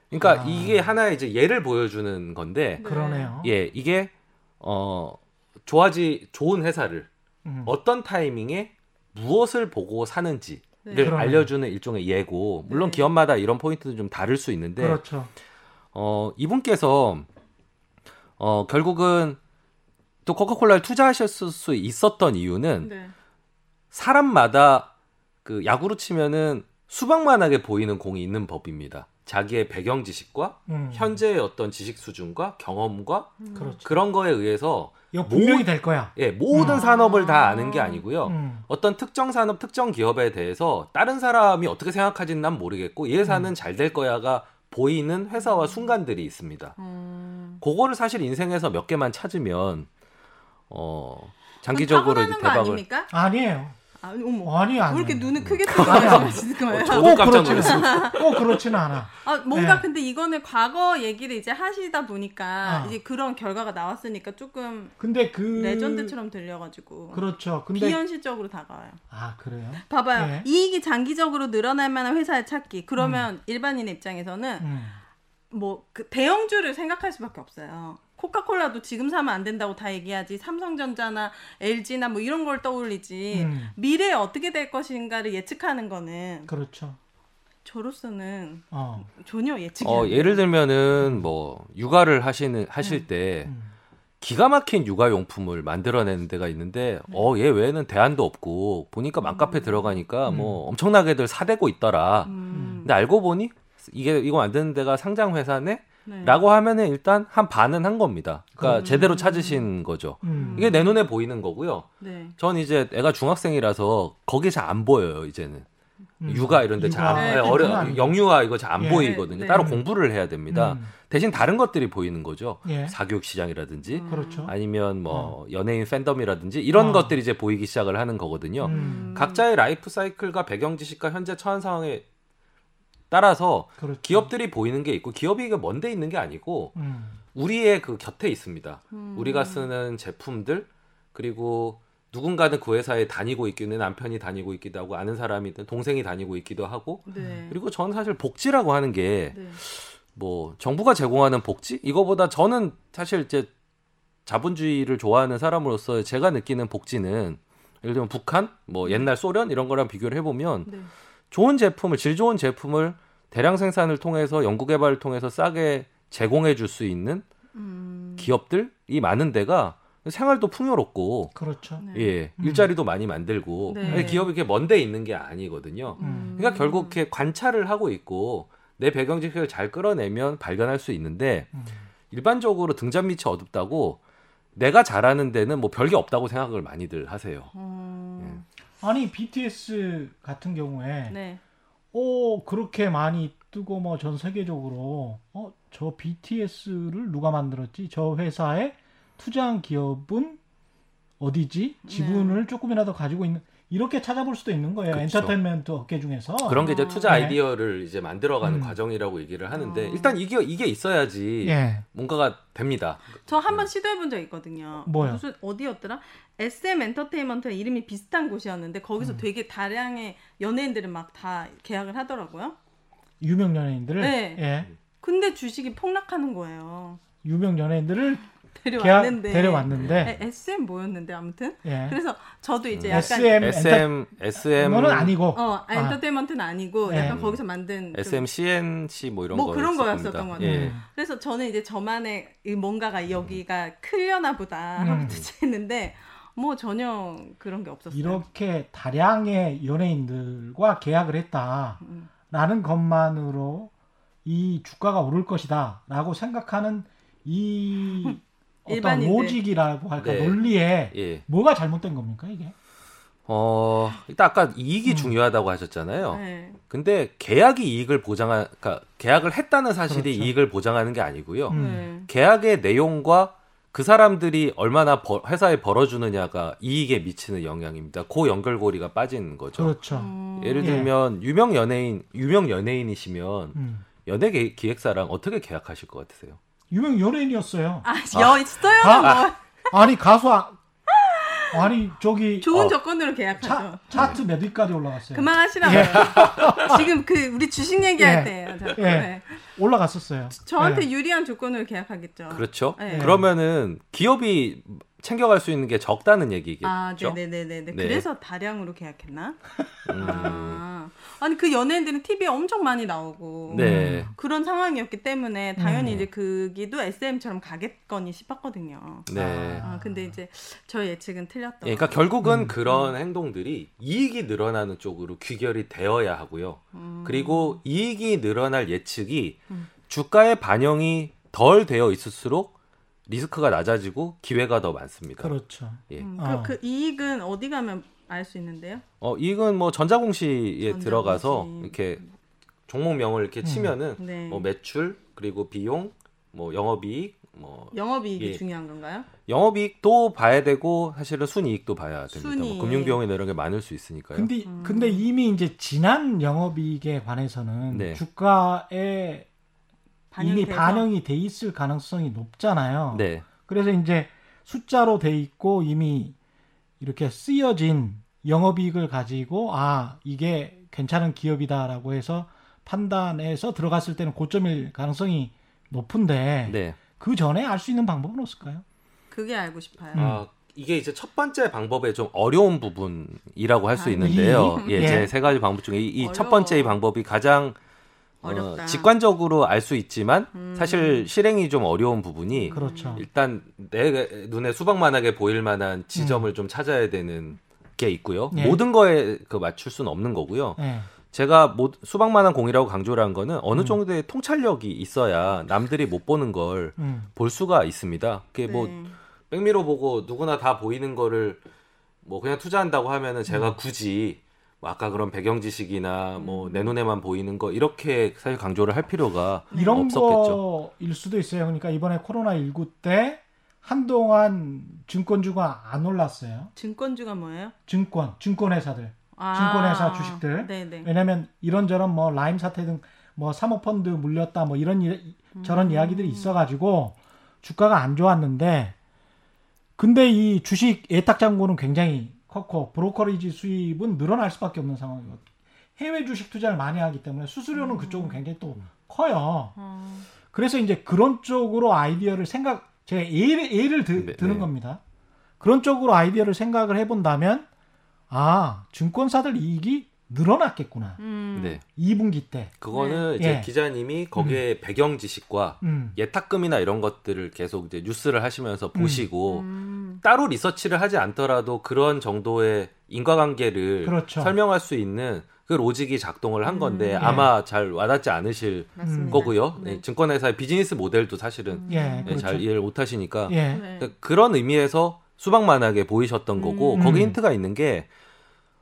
그러니까 아. 이게 하나의 이제 예를 보여주는 건데 그러네요. 예, 이게 어, 좋아지 좋은 회사를 음. 어떤 타이밍에 무엇을 보고 사는지를 네. 알려주는 일종의 예고. 물론 네. 기업마다 이런 포인트는 좀 다를 수 있는데 그렇죠. 어, 이분께서 어, 결국은 또 코카콜라를 투자하셨을 수 있었던 이유는 네. 사람마다 그 야구로 치면은 수박만하게 보이는 공이 있는 법입니다. 자기의 배경 지식과 음. 현재의 어떤 지식 수준과 경험과 음. 그런 거에 의해서 이거 분명히 될 거야. 예, 모든 음. 산업을 다 아는 게 아니고요. 음. 어떤 특정 산업, 특정 기업에 대해서 다른 사람이 어떻게 생각하지는 난 모르겠고 이 회사는 음. 잘 될 거야가 보이는 회사와 순간들이 있습니다. 음. 그거를 사실 인생에서 몇 개만 찾으면 어, 장기적으로 이제 대박을. 아닙니까? 아니에요. 아니, 어머. 아니, 아니. 왜 이렇게 눈을 크게 뜨고 말씀하시는 거예요? 저도 깜짝 놀랐어요. 꼭 그렇지는 않아. 아, 뭔가 네. 근데 이거는 과거 얘기를 이제 하시다 보니까 아. 이제 그런 결과가 나왔으니까 조금 근데 그... 레전드처럼 들려가지고. 그렇죠. 근데... 비현실적으로 다가와요. 아, 그래요? 봐봐요. 네. 이익이 장기적으로 늘어날 만한 회사를 찾기. 그러면 음. 일반인의 입장에서는 음. 뭐 그 대형주를 생각할 수밖에 없어요. 코카콜라도 지금 사면 안 된다고 다 얘기하지 삼성전자나 엘지나 뭐 이런 걸 떠올리지 음. 미래에 어떻게 될 것인가를 예측하는 거는 그렇죠. 저로서는 어. 전혀 예측이 어, 예를 들면은 뭐 육아를 하시는 하실 음. 때 음. 기가 막힌 육아용품을 만들어내는 데가 있는데 네. 어, 얘 외에는 대안도 없고 보니까 맘카페 음. 들어가니까 음. 뭐 엄청나게들 사대고 있더라. 음. 근데 알고 보니 이게 이거 만드는 데가 상장 회사네. 네. 라고 하면은 일단 한 반은 한 겁니다. 그러니까 음. 제대로 찾으신 거죠. 음. 이게 내 눈에 보이는 거고요. 네. 전 이제 애가 중학생이라서 거기 잘 안 보여요. 이제는 음. 육아 이런 데 잘 안 보여요. 네, 어려 영유아 이거 잘 안 예. 보이거든요. 네. 따로 공부를 해야 됩니다. 음. 대신 다른 것들이 보이는 거죠. 예. 사교육 시장이라든지 음. 아니면 뭐 음. 연예인 팬덤이라든지 이런 어. 것들이 이제 보이기 시작을 하는 거거든요. 음. 각자의 라이프 사이클과 배경 지식과 현재 처한 상황에 따라서 그렇죠. 기업들이 보이는 게 있고 기업이 이게 먼데 있는 게 아니고 음. 우리의 그 곁에 있습니다. 음. 우리가 쓰는 제품들 그리고 누군가는 그 회사에 다니고 있기는 남편이 다니고 있기도 하고 아는 사람이든 동생이 다니고 있기도 하고 네. 그리고 저는 사실 복지라고 하는 게 뭐 네. 정부가 제공하는 복지? 이거보다 저는 사실 이제 자본주의를 좋아하는 사람으로서 제가 느끼는 복지는 예를 들면 북한, 뭐 옛날 소련 이런 거랑 비교를 해보면 네. 좋은 제품을, 질 좋은 제품을 대량 생산을 통해서 연구개발을 통해서 싸게 제공해 줄 수 있는 음... 기업들이 많은 데가 생활도 풍요롭고 그렇죠. 네. 예, 음. 일자리도 많이 만들고 네. 기업이 이렇게 먼데 있는 게 아니거든요. 음... 그러니까 결국 이렇게 관찰을 하고 있고 내 배경 지식을 잘 끌어내면 발견할 수 있는데 음... 일반적으로 등잔밑이 어둡다고 내가 잘하는 데는 뭐 별게 없다고 생각을 많이들 하세요. 음... 예. 아니 비티에스 같은 경우에 네. 오 그렇게 많이 뜨고 뭐 전 세계적으로 어, 저 비티에스를 누가 만들었지? 저 회사에 투자한 기업은 어디지? 지분을 네. 조금이라도 가지고 있는 이렇게 찾아볼 수도 있는 거예요. 그렇죠. 엔터테인먼트 업계 중에서 그런 게 이제 투자 아이디어를 네. 이제 만들어가는 음. 과정이라고 얘기를 하는데 어. 일단 이게 이게 있어야지 예. 뭔가가 됩니다. 저 한번 네. 시도해본 적 있거든요. 뭐요? 무슨 어디였더라? 에스엠 엔터테인먼트 이름이 비슷한 곳이었는데 거기서 음. 되게 다량의 연예인들을 막 다 계약을 하더라고요. 유명 연예인들을. 네. 예. 근데 주식이 폭락하는 거예요. 유명 연예인들을 데려왔는데. 데려왔는데. 에스엠 뭐였는데 아무튼. 예. 그래서 저도 이제 약간 SM SM SM 뭐는 아니고. 어, 엔터테인먼트는 아니고 예. 약간 거기서 만든 에스엠 씨엔씨 뭐 이런 거. 뭐 그런 거였었던 거예요. 예. 그래서 저는 이제 저만의 뭔가가 여기가 음. 클려나 보다 하고 듣는데 음. 뭐 전혀 그런 게 없었어요. 이렇게 다량의 연예인들과 계약을 했다라는 음. 것만으로 이 주가가 오를 것이다라고 생각하는 이 어떤 로직이라고 할까 네. 논리에 예. 뭐가 잘못된 겁니까 이게? 어 일단 아까 이익이 음. 중요하다고 하셨잖아요. 네. 근데 계약이 이익을 보장한 그러니까 계약을 했다는 사실이 그렇죠. 이익을 보장하는 게 아니고요. 음. 계약의 내용과 그 사람들이 얼마나 버, 회사에 벌어주느냐가 이익에 미치는 영향입니다. 그 연결고리가 빠지는 거죠. 그렇죠. 음. 예를 들면 예. 유명 연예인 유명 연예인이시면 음. 연예 기획사랑 어떻게 계약하실 것 같으세요? 유명 연예인이었어요. 아, 여 있어요. 아, 아, 아니 가수 아, 아니 저기 좋은 어, 조건으로 계약하죠. 차, 차트 몇 위까지 올라갔어요. 그만하시라고. 예. 지금 그 우리 주식 얘기할 예. 때예요. 예. 네. 올라갔었어요. 저한테 예. 유리한 조건으로 계약하겠죠. 그렇죠. 예. 그러면은 기업이 챙겨갈 수 있는 게 적다는 얘기겠죠. 아, 네네네네. 네. 그래서 다량으로 계약했나? 음. 아. 아니 그 연예인들은 티비에 엄청 많이 나오고 네. 그런 상황이었기 때문에 당연히 음. 이제 그기도 에스엠처럼 가겠거니 싶었거든요. 네. 아, 근데 이제 저 예측은 틀렸다. 예, 그러니까 결국은 음. 그런 행동들이 이익이 늘어나는 쪽으로 귀결이 되어야 하고요. 음. 그리고 이익이 늘어날 예측이 음. 주가의 반영이 덜 되어 있을수록 리스크가 낮아지고 기회가 더 많습니다. 그렇죠. 예. 음, 그럼 어. 그 이익은 어디 가면 알 수 있는데요? 어, 이익은 뭐 전자공시에 전자공시. 들어가서 이렇게 종목명을 이렇게 음. 치면은 네. 뭐 매출 그리고 비용, 뭐 영업이익, 뭐 영업이익이 예. 중요한 건가요? 영업이익도 봐야 되고 사실은 순이익도 봐야 됩니다. 순이익. 뭐 금융비용이나 이런 게 많을 수 있으니까요. 근데 음. 근데 이미 이제 지난 영업이익에 관해서는 네. 주가에 이미 돼서? 반영이 돼 있을 가능성이 높잖아요. 네. 그래서 이제 숫자로 돼 있고 이미 이렇게 쓰여진 영업이익을 가지고 아 이게 괜찮은 기업이다라고 해서 판단해서 들어갔을 때는 고점일 가능성이 높은데 네. 그 전에 알 수 있는 방법은 없을까요? 그게 알고 싶어요. 음. 아, 이게 이제 첫 번째 방법의 좀 어려운 부분이라고 할 수 아, 있는데요. 이, 예, 예. 제 세 가지 방법 중에 이 첫 번째 방법이 가장 어렵다. 어, 직관적으로 알 수 있지만 음. 사실 실행이 좀 어려운 부분이 그렇죠. 일단 내 눈에 수박만하게 보일 만한 지점을 음. 좀 찾아야 되는 게 있고요. 예. 모든 거에 그 맞출 수는 없는 거고요. 예. 제가 뭐 수박만한 공이라고 강조를 한 거는 어느 정도의 음. 통찰력이 있어야 남들이 못 보는 걸 볼 음. 수가 있습니다. 그게 네. 뭐 백미러 보고 누구나 다 보이는 거를 뭐 그냥 투자한다고 하면은 제가 음. 굳이 뭐 아까 그런 배경 지식이나 뭐 내 눈에만 보이는 거 이렇게 사실 강조를 할 필요가 이런 없었겠죠. 거일 수도 있어요. 그러니까 이번에 코로나십구 때 한동안 증권주가 안 올랐어요. 증권주가 뭐예요? 증권, 증권회사들. 아~ 증권회사 주식들. 네네. 왜냐면 이런저런 뭐 라임 사태 등 뭐 사모펀드 물렸다 뭐 이런 이, 저런 음. 이야기들이 있어가지고 주가가 안 좋았는데 근데 이 주식 예탁잔고는 굉장히 컸고 브로커리지 수입은 늘어날 수밖에 없는 상황이고 해외 주식 투자를 많이 하기 때문에 수수료는 음. 그쪽은 굉장히 또 커요. 음. 그래서 이제 그런 쪽으로 아이디어를 생각 제가 예를, 예를 드, 네, 드는 네. 겁니다. 그런 쪽으로 아이디어를 생각을 해본다면 아 증권사들 이익이 늘어났겠구나. 음. 네. 이 분기 때. 그거는 네. 이제 예. 기자님이 거기에 음. 배경 지식과 음. 예탁금이나 이런 것들을 계속 이제 뉴스를 하시면서 음. 보시고 음. 따로 리서치를 하지 않더라도 그런 정도의 인과관계를 그렇죠. 설명할 수 있는 그 로직이 작동을 한 건데 음. 아마 예. 잘 와닿지 않으실 맞습니다. 거고요. 네. 네. 증권회사의 비즈니스 모델도 사실은 음. 예. 네. 그렇죠. 잘 이해를 못 하시니까 예. 그러니까 그런 의미에서 수박만하게 보이셨던 거고 음. 거기 힌트가 있는 게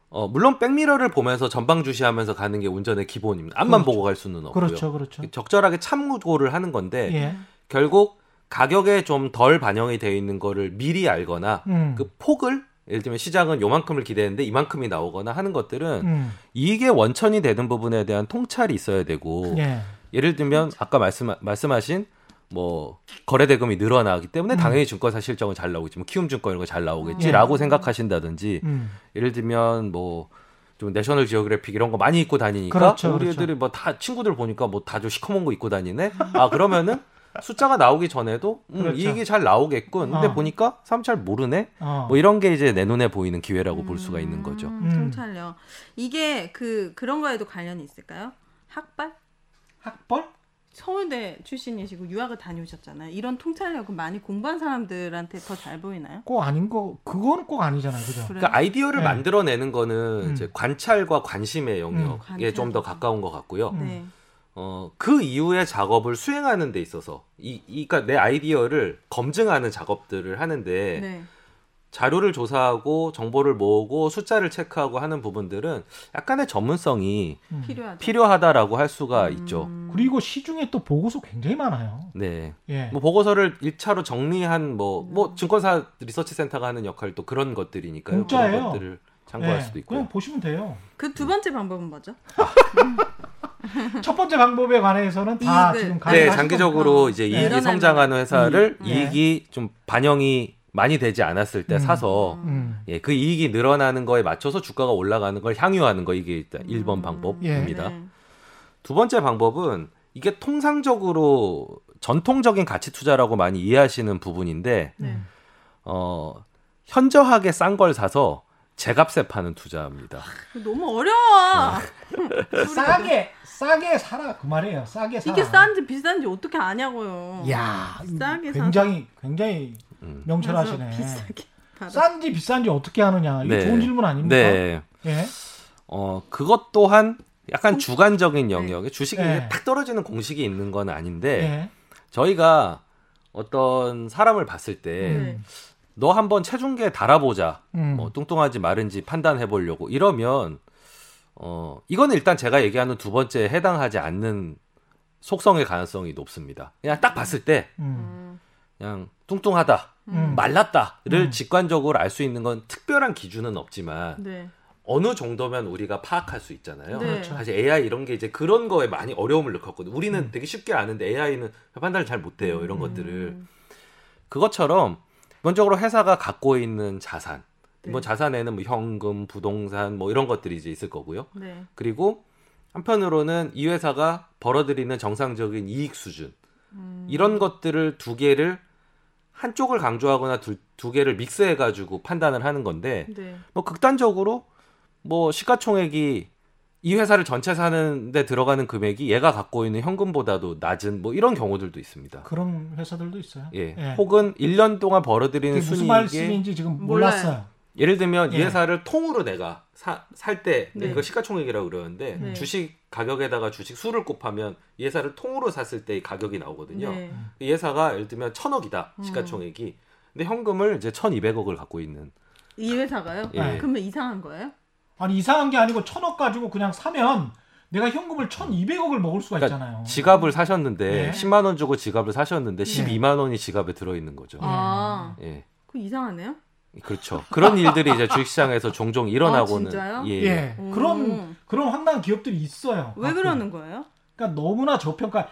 어, 물론 백미러를 보면서 전방 주시하면서 가는 게 운전의 기본입니다. 앞만 그렇죠. 보고 갈 수는 없고요. 그렇죠, 그렇죠. 적절하게 참고를 하는 건데 예. 결국 가격에 좀 덜 반영이 되어 있는 거를 미리 알거나 음. 그 폭을 예를 들면 시장은 요만큼을 기대했는데 이만큼이 나오거나 하는 것들은 음. 이익의 원천이 되는 부분에 대한 통찰이 있어야 되고 예. 예를 들면 아까 말씀, 말씀하신 뭐 거래대금이 늘어나기 때문에 음. 당연히 증권사 실적은 잘 나오겠지, 뭐 키움증권 이런 거 잘 나오겠지라고 음. 생각하신다든지, 음. 예를 들면 뭐 좀 내셔널 지오그래픽 이런 거 많이 입고 다니니까 그렇죠, 우리 그렇죠. 애들이 뭐 다 친구들 보니까 뭐 다들 시커먼 거 입고 다니네. 아 그러면은 숫자가 나오기 전에도 음, 그렇죠. 이익이 잘 나오겠군. 근데 어. 보니까 사람 잘 모르네. 어. 뭐 이런 게 이제 내 눈에 보이는 기회라고 음, 볼 수가 있는 거죠. 음. 경찰력. 이게 그 그런 거에도 관련이 있을까요? 학벌? 학벌? 서울대 출신이시고 유학을 다녀오셨잖아요. 이런 통찰력은 많이 공부한 사람들한테 더 잘 보이나요? 꼭 아닌 거, 그건 꼭 아니잖아요. 그죠? 그러니까 아이디어를 네. 만들어내는 거는 음. 이제 관찰과 관심의 영역에 음, 좀 더 가까운 것 같고요. 네. 어, 그 이후의 작업을 수행하는 데 있어서, 이, 이, 그러니까 내 아이디어를 검증하는 작업들을 하는데 네. 자료를 조사하고 정보를 모으고 숫자를 체크하고 하는 부분들은 약간의 전문성이 음. 필요하다라고 할 수가 음. 있죠. 그리고 시중에 또 보고서 굉장히 많아요. 네. 예. 뭐 보고서를 일 차로 정리한 뭐, 음. 뭐 증권사 리서치센터가 하는 역할도 그런 것들이니까요. 공짜예요. 그런 것들을 참고할 예. 수도 있고요. 그냥 보시면 돼요. 그 두 번째 방법은 뭐죠? 첫 번째 방법에 관해서는 다 이익을. 지금 네, 장기적으로 거구나. 이제 이익이 네. 성장하는 회사를 이익. 이익이 예. 좀 반영이 많이 되지 않았을 때 음, 사서 음. 예, 그 이익이 늘어나는 거에 맞춰서 주가가 올라가는 걸 향유하는 거 이게 일단 음, 일 번 방법입니다. 예. 네. 두 번째 방법은 이게 통상적으로 전통적인 가치 투자라고 많이 이해하시는 부분인데 네. 어, 현저하게 싼 걸 사서 제값에 파는 투자입니다. 너무 어려워. 싸게 싸게 사라 그 말이에요. 싸게 사라. 이게 싼지 비싼지 어떻게 아냐고요. 야, 싸게 굉장히 사서. 굉장히 명철하시네. 비싸게 싼지 비싼지 어떻게 아느냐. 이게 네. 좋은 질문 아닙니까? 네. 예. 어 그것 또한 약간 공... 주관적인 영역에 네. 주식이 네. 탁 떨어지는 공식이 있는 건 아닌데 네. 저희가 어떤 사람을 봤을 때. 네. 너 한번 체중계 달아보자. 음. 뭐 뚱뚱하지 마른지 판단해보려고 이러면 어 이거는 일단 제가 얘기하는 두 번째에 해당하지 않는 속성의 가능성이 높습니다. 그냥 딱 봤을 때 음. 그냥 뚱뚱하다, 음. 말랐다를 음. 직관적으로 알 수 있는 건 특별한 기준은 없지만 네. 어느 정도면 우리가 파악할 수 있잖아요. 네. 사실 에이아이 이런 게 이제 그런 거에 많이 어려움을 느꼈거든요. 우리는 음. 되게 쉽게 아는데 에이아이는 판단을 잘 못해요. 이런 음. 것들을. 그것처럼 기본적으로 회사가 갖고 있는 자산, 네. 뭐 자산에는 뭐 현금, 부동산 뭐 이런 것들이 이제 있을 거고요. 네. 그리고 한편으로는 이 회사가 벌어들이는 정상적인 이익 수준 음. 이런 것들을 두 개를 한쪽을 강조하거나 두, 두 개를 믹스해가지고 판단을 하는 건데 네. 뭐 극단적으로 뭐 시가총액이 이 회사를 전체 사는데 들어가는 금액이 얘가 갖고 있는 현금보다도 낮은 뭐 이런 경우들도 있습니다. 그런 회사들도 있어요. 예, 예. 혹은 일 년 동안 벌어들이는 순이익이 무슨 말씀인지 지금 몰랐어요. 예를 들면 예. 이 회사를 통으로 내가 살 때 네. 이거 시가총액이라고 그러는데 네. 주식 가격에다가 주식 수를 곱하면 이 회사를 통으로 샀을 때 가격이 나오거든요. 네. 이 회사가 예를 들면 천억이다 시가총액이. 음. 근데 현금을 이제 천이백억을 갖고 있는 이 회사가요? 예. 그러면 이상한 거예요? 아니 이상한 게 아니고 천억 가지고 그냥 사면 내가 현금을 천이백억을 먹을 수가 그러니까 있잖아요. 지갑을 사셨는데 예. 십만 원 주고 지갑을 사셨는데 예. 십이만 원이 지갑에 들어있는 거죠. 아, 예. 그 이상하네요. 그렇죠. 그런 일들이 이제 주식시장에서 종종 일어나고는. 아, 진짜요? 예. 예. 그런 그런 황당한 기업들이 있어요. 왜 가끔. 그러는 거예요? 그러니까 너무나 저평가.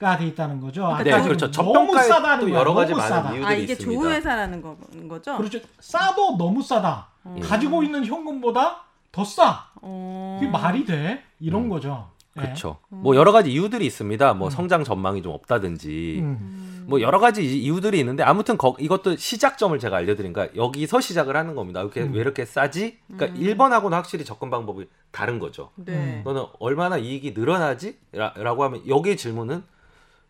가 돼 있다는 거죠. 아, 네, 그렇죠. 저평가에도 여러 가지 많은 싸다. 이유들이 아, 이게 있습니다. 좋은 회사라는 거, 거죠? 그렇죠. 싸도 너무 싸다. 음. 가지고 있는 현금보다 더 싸. 어... 그게 말이 돼? 이런 음. 거죠. 그렇죠. 네. 뭐 여러 가지 이유들이 있습니다. 뭐 음. 성장 전망이 좀 없다든지 음. 뭐 여러 가지 이유들이 있는데 아무튼 거, 이것도 시작점을 제가 알려드린 거야. 여기서 시작을 하는 겁니다. 이렇게 음. 왜 이렇게 싸지? 그러니까 음. 일 번하고는 확실히 접근 방법이 다른 거죠. 네. 너는 얼마나 이익이 늘어나지? 라, 라고 하면 여기의 질문은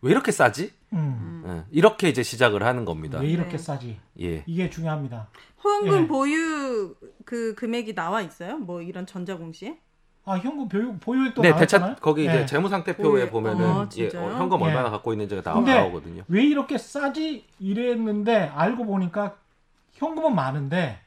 왜 이렇게 싸지? 음. 네. 이렇게 이제 시작을 하는 겁니다. 왜 이렇게 네. 싸지? 예. 이게 중요합니다. 현금 예. 보유 그 금액이 나와 있어요? 뭐 이런 전자공시에? 아 현금 보유 보유액도 네, 나왔잖아요. 네, 거기 예. 이제 재무상태표에 보면은 아, 예, 어, 현금 얼마나 예. 갖고 있는지가 다 나오거든요. 왜 이렇게 싸지? 이랬는데 알고 보니까 현금은 많은데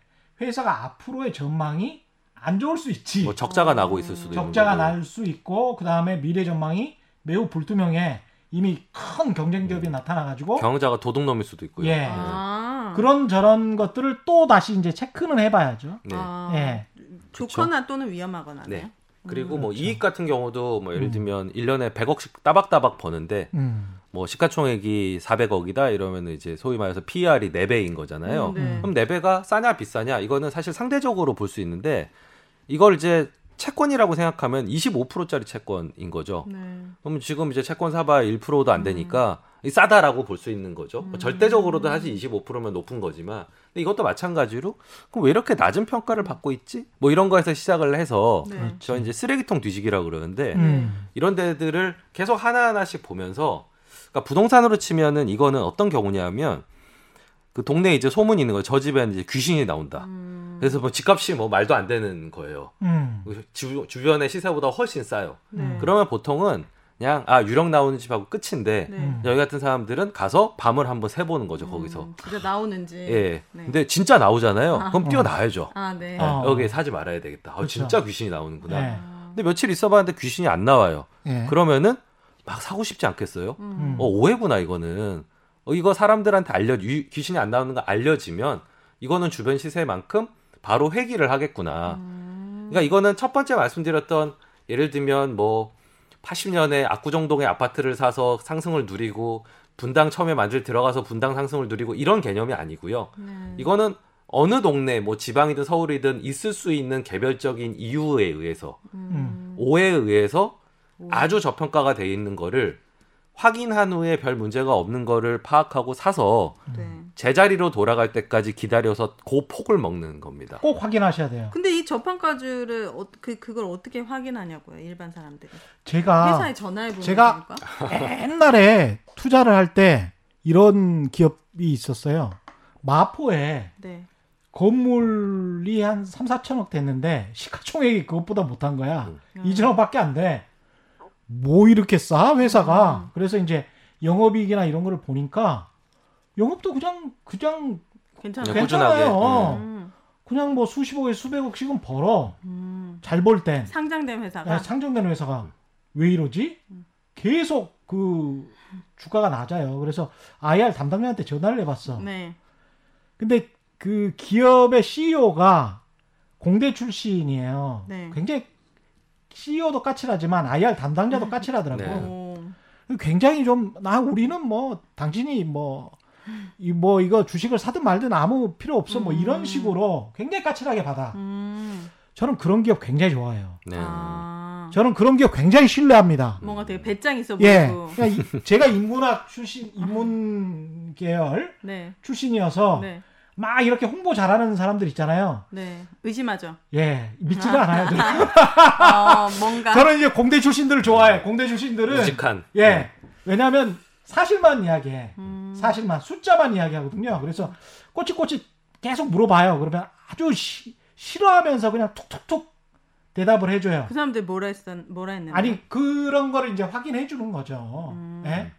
회사가 앞으로의 전망이 안 좋을 수 있지. 뭐 적자가 어. 나고 있을 수도 있고. 적자가 날 수 있고 그 다음에 미래 전망이 매우 불투명해. 이미 큰 경쟁 기업이 음. 나타나가지고 경영자가 도둑놈일 수도 있고요. 예. 아~ 그런 저런 것들을 또 다시 이제 체크는 해봐야죠. 네. 아~ 예. 좋거나 그쵸? 또는 위험하거나. 네. 그리고 음, 뭐 그렇죠. 이익 같은 경우도 뭐 예를 들면 음. 일 년에 백억씩 따박따박 버는데 음. 뭐 시가총액이 사백억이다 이러면 이제 소위 말해서 피이알이 네 배인 거잖아요. 음, 네. 그럼 네 배가 싸냐 비싸냐 이거는 사실 상대적으로 볼 수 있는데 이걸 이제 채권이라고 생각하면 이십오 퍼센트짜리 채권인 거죠. 네. 그럼 지금 이제 채권 사봐야 일 퍼센트도 안 되니까 음. 싸다라고 볼 수 있는 거죠. 음. 절대적으로도 사실 이십오 퍼센트면 높은 거지만, 근데 이것도 마찬가지로 그럼 왜 이렇게 낮은 평가를 받고 있지? 뭐 이런 거에서 시작을 해서 네. 저 이제 쓰레기통 뒤지기라고 그러는데 음. 이런 데들을 계속 하나하나씩 보면서, 그러니까 부동산으로 치면은 이거는 어떤 경우냐면 그 동네에 이제 소문이 있는 거예요. 저 집에는 이제 귀신이 나온다. 음. 그래서 뭐 집값이 뭐 말도 안 되는 거예요. 음. 주, 주변의 시세보다 훨씬 싸요. 네. 그러면 보통은 그냥 아 유령 나오는 집하고 끝인데 네. 여기 같은 사람들은 가서 밤을 한번 새보는 거죠. 음, 거기서 진짜 나오는지. 예. 네. 근데 진짜 나오잖아요. 아, 그럼 뛰어나야죠. 아, 네. 어. 여기 사지 말아야 되겠다. 아, 진짜 귀신이 나오는구나. 네. 근데 며칠 있어봤는데 귀신이 안 나와요. 네. 그러면은 막 사고 싶지 않겠어요? 음. 어, 오해구나 이거는. 어, 이거 사람들한테 알려 유, 귀신이 안 나오는 거 알려지면 이거는 주변 시세만큼 바로 회귀를 하겠구나. 음. 그러니까 이거는 첫 번째 말씀드렸던 예를 들면 뭐 팔십 년에 압구정동의 아파트를 사서 상승을 누리고 분당 처음에 만들 들어가서 분당 상승을 누리고 이런 개념이 아니고요. 음. 이거는 어느 동네 뭐 지방이든 서울이든 있을 수 있는 개별적인 이유에 의해서 음. 오해에 의해서 오. 아주 저평가가 돼 있는 거를 확인한 후에 별 문제가 없는 거를 파악하고 사서 네. 제자리로 돌아갈 때까지 기다려서 그 폭을 먹는 겁니다. 꼭 확인하셔야 돼요. 근데 이 저평가주를 어, 그, 그걸 어떻게 확인하냐고요, 일반 사람들이. 제가 회사에 전화해보는 제가 겁니까? 옛날에 투자를 할 때 이런 기업이 있었어요. 마포에 네. 건물이 한 삼, 사천억 됐는데 시가총액이 그것보다 못한 거야. 음. 이천억밖에 안 돼. 뭐 이렇게 싸 회사가. 음. 그래서 이제 영업이익이나 이런 거를 보니까 영업도 그냥 그냥 괜찮아요. 괜찮아요. 음. 그냥 뭐 수십억에 수백억씩은 벌어. 음. 잘 벌 땐. 상장된 회사가. 야, 상장된 회사가 왜 이러지? 음. 계속 그 주가가 낮아요. 그래서 아이알 담당자한테 전화를 해봤어. 네. 근데 그 기업의 씨이오가 공대 출신이에요. 네. 굉장히 씨이오도 까칠하지만 아이알 담당자도 네. 까칠하더라고요. 네. 굉장히 좀 나 우리는 뭐 당신이 뭐 이 뭐 이거 주식을 사든 말든 아무 필요 없어 음. 뭐 이런 식으로 굉장히 까칠하게 받아. 음. 저는 그런 기업 굉장히 좋아해요. 네. 아. 저는 그런 기업 굉장히 신뢰합니다. 뭔가 되게 배짱 있어 보이고. 예. 그러니까 제가 인문학 출신, 인문 계열 네. 출신이어서 네. 막 이렇게 홍보 잘하는 사람들 있잖아요. 네. 의심하죠. 예. 믿지가 아. 않아요. 어, 뭔가. 저는 이제 공대 출신들을 좋아해. 공대 출신들은 무식한. 예. 네. 왜냐하면. 사실만 이야기해. 음. 사실만, 숫자만 이야기하거든요. 그래서 꼬치꼬치 계속 물어봐요. 그러면 아주 시, 싫어하면서 그냥 툭툭툭 대답을 해줘요. 그 사람들 뭐라 했었, 뭐라 했는데? 아니, 그런 거를 이제 확인해 주는 거죠. 음. 예?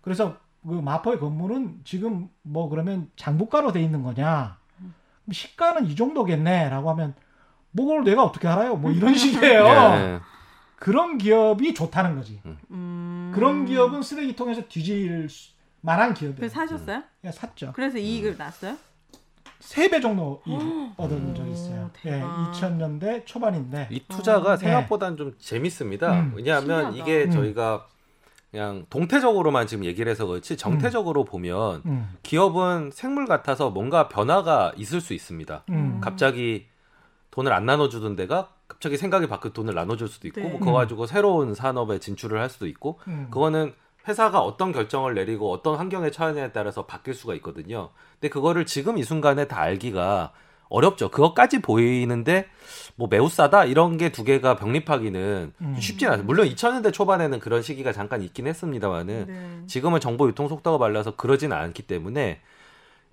그래서 그 마포의 건물은 지금 뭐 그러면 장부가로 돼 있는 거냐? 시가는 이 정도겠네. 라고 하면 뭐 그걸 내가 어떻게 알아요? 뭐 이런 식이에요. 예. 그런 기업이 좋다는 거지. 음. 그런 기업은 쓰레기통에서 뒤질 만한 기업이에요. 그래서 사셨어요? 예, 샀죠. 그래서 이익을 음. 났어요? 세 배 정도 얻은 적이 있어요. 예, 이천 년대 초반인데. 이 투자가 어. 생각보다는 네. 좀 재밌습니다. 음. 왜냐하면 신기하다. 이게 음. 저희가 그냥 동태적으로만 지금 얘기를 해서 그렇지 정태적으로 음. 보면 음. 기업은 생물 같아서 뭔가 변화가 있을 수 있습니다. 음. 갑자기 돈을 안 나눠주던 데가 갑자기 생각이 바뀌어 돈을 나눠줄 수도 있고 네. 뭐 그거 가지고 새로운 산업에 진출을 할 수도 있고 음. 그거는 회사가 어떤 결정을 내리고 어떤 환경에 처하느냐에 따라서 바뀔 수가 있거든요. 근데 그거를 지금 이 순간에 다 알기가 어렵죠. 그것까지 보이는데 뭐 매우 싸다 이런 게 두 개가 병립하기는 음. 쉽진 않아요. 물론 이천 년대 초반에는 그런 시기가 잠깐 있긴 했습니다만은 네. 지금은 정보 유통 속도가 빨라서 그러진 않기 때문에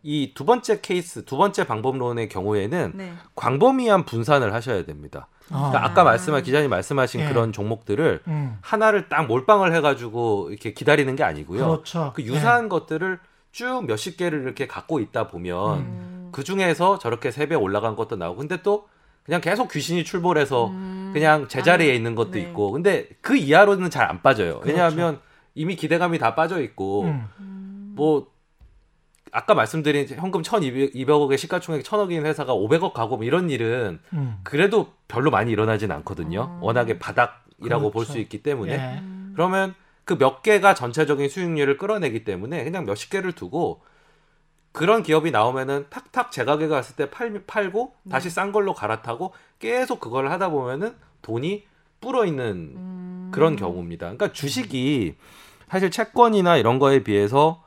이 두 번째 케이스, 두 번째 방법론의 경우에는 네. 광범위한 분산을 하셔야 됩니다. 아, 그러니까 아까 말씀하 기자님 말씀하신 예. 그런 종목들을 음. 하나를 딱 몰빵을 해가지고 이렇게 기다리는 게 아니고요. 그렇죠. 그 유사한 예. 것들을 쭉 몇십 개를 이렇게 갖고 있다 보면 음. 그 중에서 저렇게 세 배 올라간 것도 나오고, 근데 또 그냥 계속 귀신이 출몰해서 음. 그냥 제자리에 아, 있는 것도 네. 있고, 근데 그 이하로는 잘 안 빠져요. 그렇죠. 왜냐하면 이미 기대감이 다 빠져 있고 음. 뭐. 아까 말씀드린 현금 천이백억에 시가총액 천억인 회사가 오백억 가고 뭐 이런 일은 음. 그래도 별로 많이 일어나진 않거든요. 음. 워낙에 바닥이라고 그렇죠. 볼 수 있기 때문에. 예. 그러면 그 몇 개가 전체적인 수익률을 끌어내기 때문에 그냥 몇십 개를 두고 그런 기업이 나오면은 탁탁 제가게가 갔을 때 팔, 팔고 음. 다시 싼 걸로 갈아타고 계속 그걸 하다 보면은 돈이 불어있는 음... 그런 경우입니다. 그러니까 주식이 사실 채권이나 이런 거에 비해서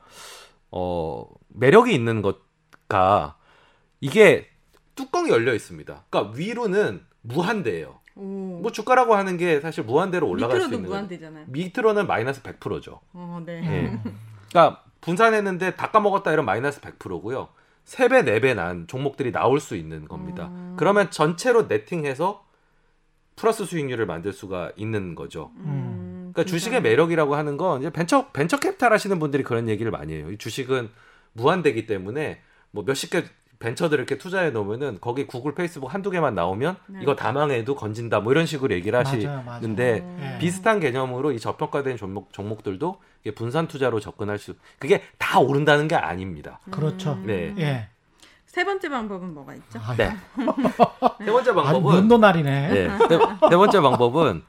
어, 매력이 있는 것과 이게 뚜껑이 열려 있습니다. 그러니까 위로는 무한대예요. 오. 뭐 주가라고 하는 게 사실 무한대로 올라갈 수 있는 밑으로도 무한대잖아요. 밑으로는 마이너스 백 퍼센트죠. 어, 네. 네. 그러니까 분산했는데 다 까먹었다 이런 마이너스 백 퍼센트고요. 세 배, 네 배 난 종목들이 나올 수 있는 겁니다. 음. 그러면 전체로 네팅해서 플러스 수익률을 만들 수가 있는 거죠. 음. 그러니까 진짜. 주식의 매력이라고 하는 건 이제 벤처, 벤처 캐피탈 하시는 분들이 그런 얘기를 많이 해요. 이 주식은 무한대기 때문에 뭐 몇십 개 벤처들 이렇게 투자해 놓으면은 거기 구글, 페이스북 한두 개만 나오면 네. 이거 다 망해도 건진다 뭐 이런 식으로 얘기를 맞아요, 하시는데 맞아요. 비슷한 개념으로 이 저평가된 종목, 종목들도 분산 투자로 접근할 수 그게 다 오른다는 게 아닙니다. 그렇죠. 네. 예. 세 번째 방법은 뭐가 있죠? 아, 네. 세 번째 방법은 아니, 면도날이네. 네. 세, 세 번째 방법은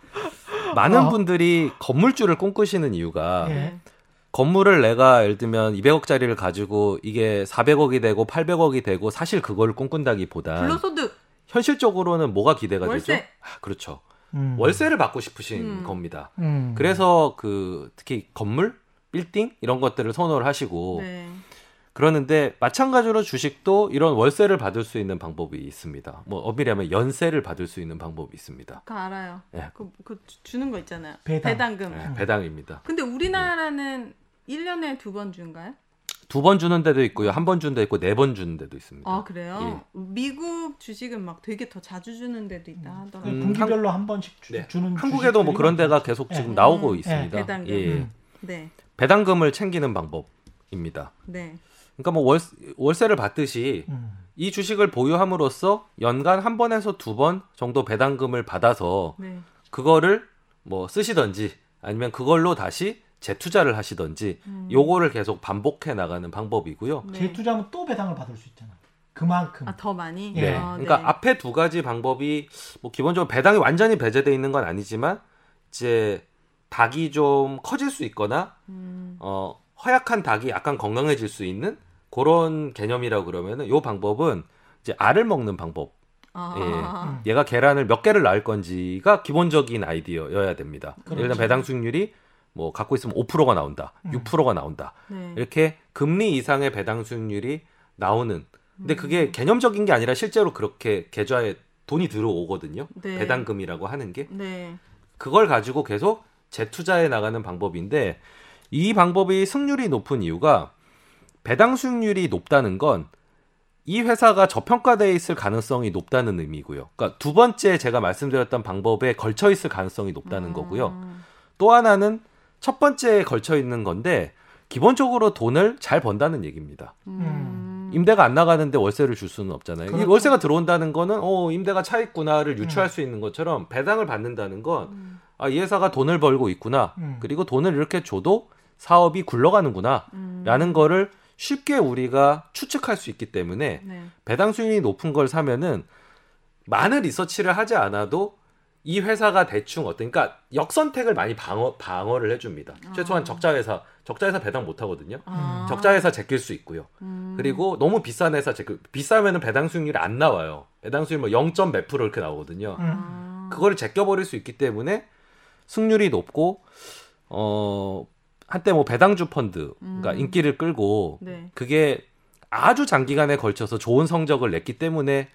많은 어? 분들이 건물주를 꿈꾸시는 이유가 예. 건물을 내가 예를 들면 이백억짜리를 가지고 이게 사백억이 되고 팔백억이 되고 사실 그걸 꿈꾼다기보다 불로소득 현실적으로는 뭐가 기대가 월세. 되죠? 아, 그렇죠. 음. 월세를 받고 싶으신 음. 겁니다. 음. 그래서 그 특히 건물, 빌딩 이런 것들을 선호를 하시고 네. 그러는데 마찬가지로 주식도 이런 월세를 받을 수 있는 방법이 있습니다. 뭐 엄밀히 하면 연세를 받을 수 있는 방법이 있습니다. 그거 알아요. 네. 그, 그 주는 거 있잖아요. 배당. 배당금. 네, 배당입니다. 근데 우리나라는 네. 일 년에 두 번 준가요? 두 번 주는 데도 있고요. 한 번 주는 데도 있고 네 번 주는 데도 있습니다. 아 그래요? 예. 미국 주식은 막 되게 더 자주 주는 데도 있다 하더라고요. 음, 분기별로 한 번씩 주, 네. 주는 한국에도 뭐 그런 데가 계속 네. 지금 나오고 음, 있습니다. 네. 배당금. 예. 음. 네. 배당금을 챙기는 방법입니다. 네. 그러니까 뭐 월, 월세를 받듯이 음. 이 주식을 보유함으로써 연간 한 번에서 두 번 정도 배당금을 받아서 네. 그거를 뭐 쓰시든지 아니면 그걸로 다시 재투자를 하시든지 음. 요거를 계속 반복해 나가는 방법이고요. 네. 재투자하면 또 배당을 받을 수 있잖아요. 그만큼. 아, 더 많이? 네. 네. 아, 그러니까 네. 앞에 두 가지 방법이 뭐 기본적으로 배당이 완전히 배제되어 있는 건 아니지만 이제 닭이 좀 커질 수 있거나 음. 어, 허약한 닭이 약간 건강해질 수 있는 그런 개념이라고 그러면은 요 방법은 이제 알을 먹는 방법. 아. 예. 얘가 계란을 몇 개를 낳을 건지가 기본적인 아이디어여야 됩니다. 그렇지. 예를 들면 배당 수익률이 뭐 갖고 있으면 오 퍼센트가 나온다, 음. 육 퍼센트가 나온다. 네. 이렇게 금리 이상의 배당 수익률이 나오는. 근데 그게 개념적인 게 아니라 실제로 그렇게 계좌에 돈이 들어오거든요. 네. 배당금이라고 하는 게. 네. 그걸 가지고 계속 재투자해 나가는 방법인데 이 방법이 승률이 높은 이유가 배당 수익률이 높다는 건 이 회사가 저평가되어 있을 가능성이 높다는 의미고요. 그러니까 두 번째 제가 말씀드렸던 방법에 걸쳐 있을 가능성이 높다는 음. 거고요. 또 하나는 첫 번째에 걸쳐 있는 건데 기본적으로 돈을 잘 번다는 얘기입니다. 음. 임대가 안 나가는데 월세를 줄 수는 없잖아요. 그렇죠. 월세가 들어온다는 거는 어, 임대가 차 있구나를 유추할 음. 수 있는 것처럼 배당을 받는다는 건 음. 아, 이 회사가 돈을 벌고 있구나. 음. 그리고 돈을 이렇게 줘도 사업이 굴러가는구나 음. 라는 거를 쉽게 우리가 추측할 수 있기 때문에 네. 배당 수익이 높은 걸 사면은 많은 리서치를 하지 않아도 이 회사가 대충 어떤, 그러니까 역선택을 많이 방어, 방어를 해줍니다. 아. 최소한 적자회사, 적자회사 배당 못하거든요. 아. 적자회사 제낄 수 있고요. 음. 그리고 너무 비싼 회사 제낄, 비싸면은 배당 수익률이 안 나와요. 배당 수익률 뭐 영. 몇 프로 이렇게 나오거든요. 음. 그거를 제껴버릴 수 있기 때문에 승률이 높고, 어, 한때 뭐 배당주 펀드가 음. 인기를 끌고, 네. 그게 아주 장기간에 걸쳐서 좋은 성적을 냈기 때문에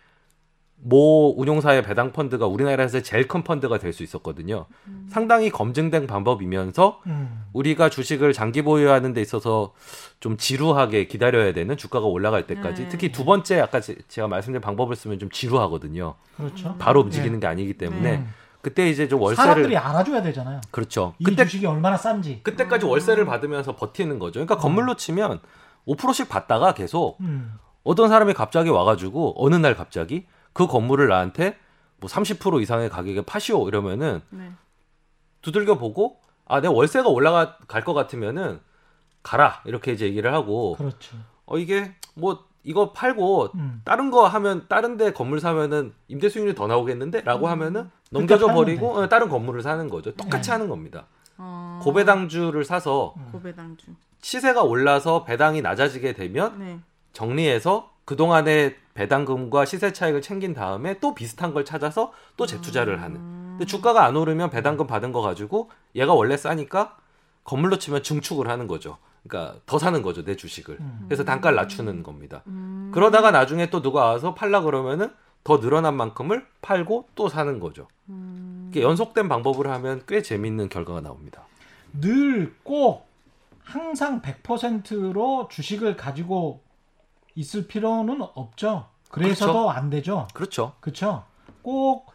모 운용사의 배당 펀드가 우리나라에서 제일 큰 펀드가 될 수 있었거든요. 음. 상당히 검증된 방법이면서 음. 우리가 주식을 장기 보유하는 데 있어서 좀 지루하게 기다려야 되는 주가가 올라갈 때까지 네. 특히 두 번째 아까 제가 말씀드린 방법을 쓰면 좀 지루하거든요. 그렇죠. 바로 움직이는 네. 게 아니기 때문에 네. 그때 이제 좀 월세를 사람들이 알아줘야 되잖아요. 그렇죠. 이 그때, 주식이 얼마나 싼지 그때까지 음. 월세를 받으면서 버티는 거죠. 그러니까 건물로 치면 오 퍼센트씩 받다가 계속 음. 어떤 사람이 갑자기 와가지고 어느 날 갑자기 그 건물을 나한테 뭐 삼십 퍼센트 이상의 가격에 파시오 이러면은 네. 두들겨 보고 아, 내 월세가 올라갈 것 같으면은 가라 이렇게 이제 얘기를 하고 그렇죠. 어 이게 뭐 이거 팔고 음. 다른 거 하면 다른 데 건물 사면은 임대 수익률이 더 나오겠는데라고 음. 하면은 넘겨져 버리고 어, 다른 건물을 사는 거죠. 똑같이 네. 하는 겁니다. 어... 고배당주를 사서 음. 고배당주 시세가 올라서 배당이 낮아지게 되면 네. 정리해서 그동안의 배당금과 시세 차익을 챙긴 다음에 또 비슷한 걸 찾아서 또 재투자를 음... 하는 근데 주가가 안 오르면 배당금 받은 거 가지고 얘가 원래 싸니까 건물로 치면 증축을 하는 거죠. 그러니까 더 사는 거죠, 내 주식을. 음. 그래서 단가를 낮추는 겁니다. 음. 그러다가 나중에 또 누가 와서 팔라 그러면은 더 늘어난 만큼을 팔고 또 사는 거죠. 음. 이게 연속된 방법을 하면 꽤 재밌는 결과가 나옵니다. 늘 꼭 항상 백 퍼센트로 주식을 가지고 있을 필요는 없죠. 그래서도 그렇죠. 안 되죠. 그렇죠. 그렇죠. 꼭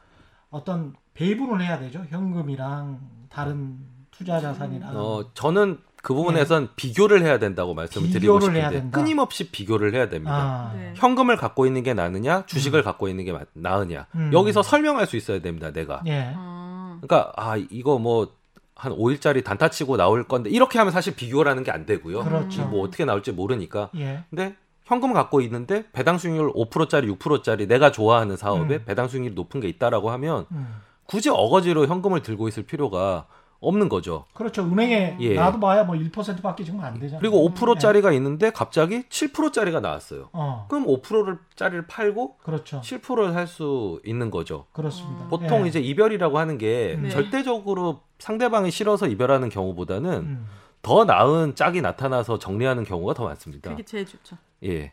어떤 배분을 해야 되죠. 현금이랑 다른 투자 자산이랑. 어, 저는 그 부분에선 네. 비교를 해야 된다고 말씀을 드리고 싶은데 끊임없이 비교를 해야 됩니다. 아. 네. 현금을 갖고 있는 게 나느냐, 주식을 음. 갖고 있는 게 나으냐. 음. 여기서 설명할 수 있어야 됩니다. 내가. 예. 음. 그러니까 아 이거 뭐 한 오 일짜리 단타 치고 나올 건데 이렇게 하면 사실 비교라는 게 안 되고요. 그렇죠. 뭐 어떻게 나올지 모르니까. 예. 근데 현금 갖고 있는데 배당 수익률 오 퍼센트짜리, 육 퍼센트짜리 내가 좋아하는 사업에 음. 배당 수익률이 높은 게 있다라고 하면 음. 굳이 어거지로 현금을 들고 있을 필요가 없는 거죠. 그렇죠. 은행에 예. 놔둬봐야 뭐 일 퍼센트밖에 지금 안 되잖아요. 그리고 오 퍼센트짜리가 네. 있는데 갑자기 칠 퍼센트짜리가 나왔어요. 어. 그럼 오 퍼센트짜리를 팔고 그렇죠. 칠 퍼센트를 할 수 있는 거죠. 그렇습니다. 보통 네. 이제 이별이라고 하는 게 네. 절대적으로 상대방이 싫어서 이별하는 경우보다는 음. 더 나은 짝이 나타나서 정리하는 경우가 더 많습니다. 그게 제일 좋죠. 예.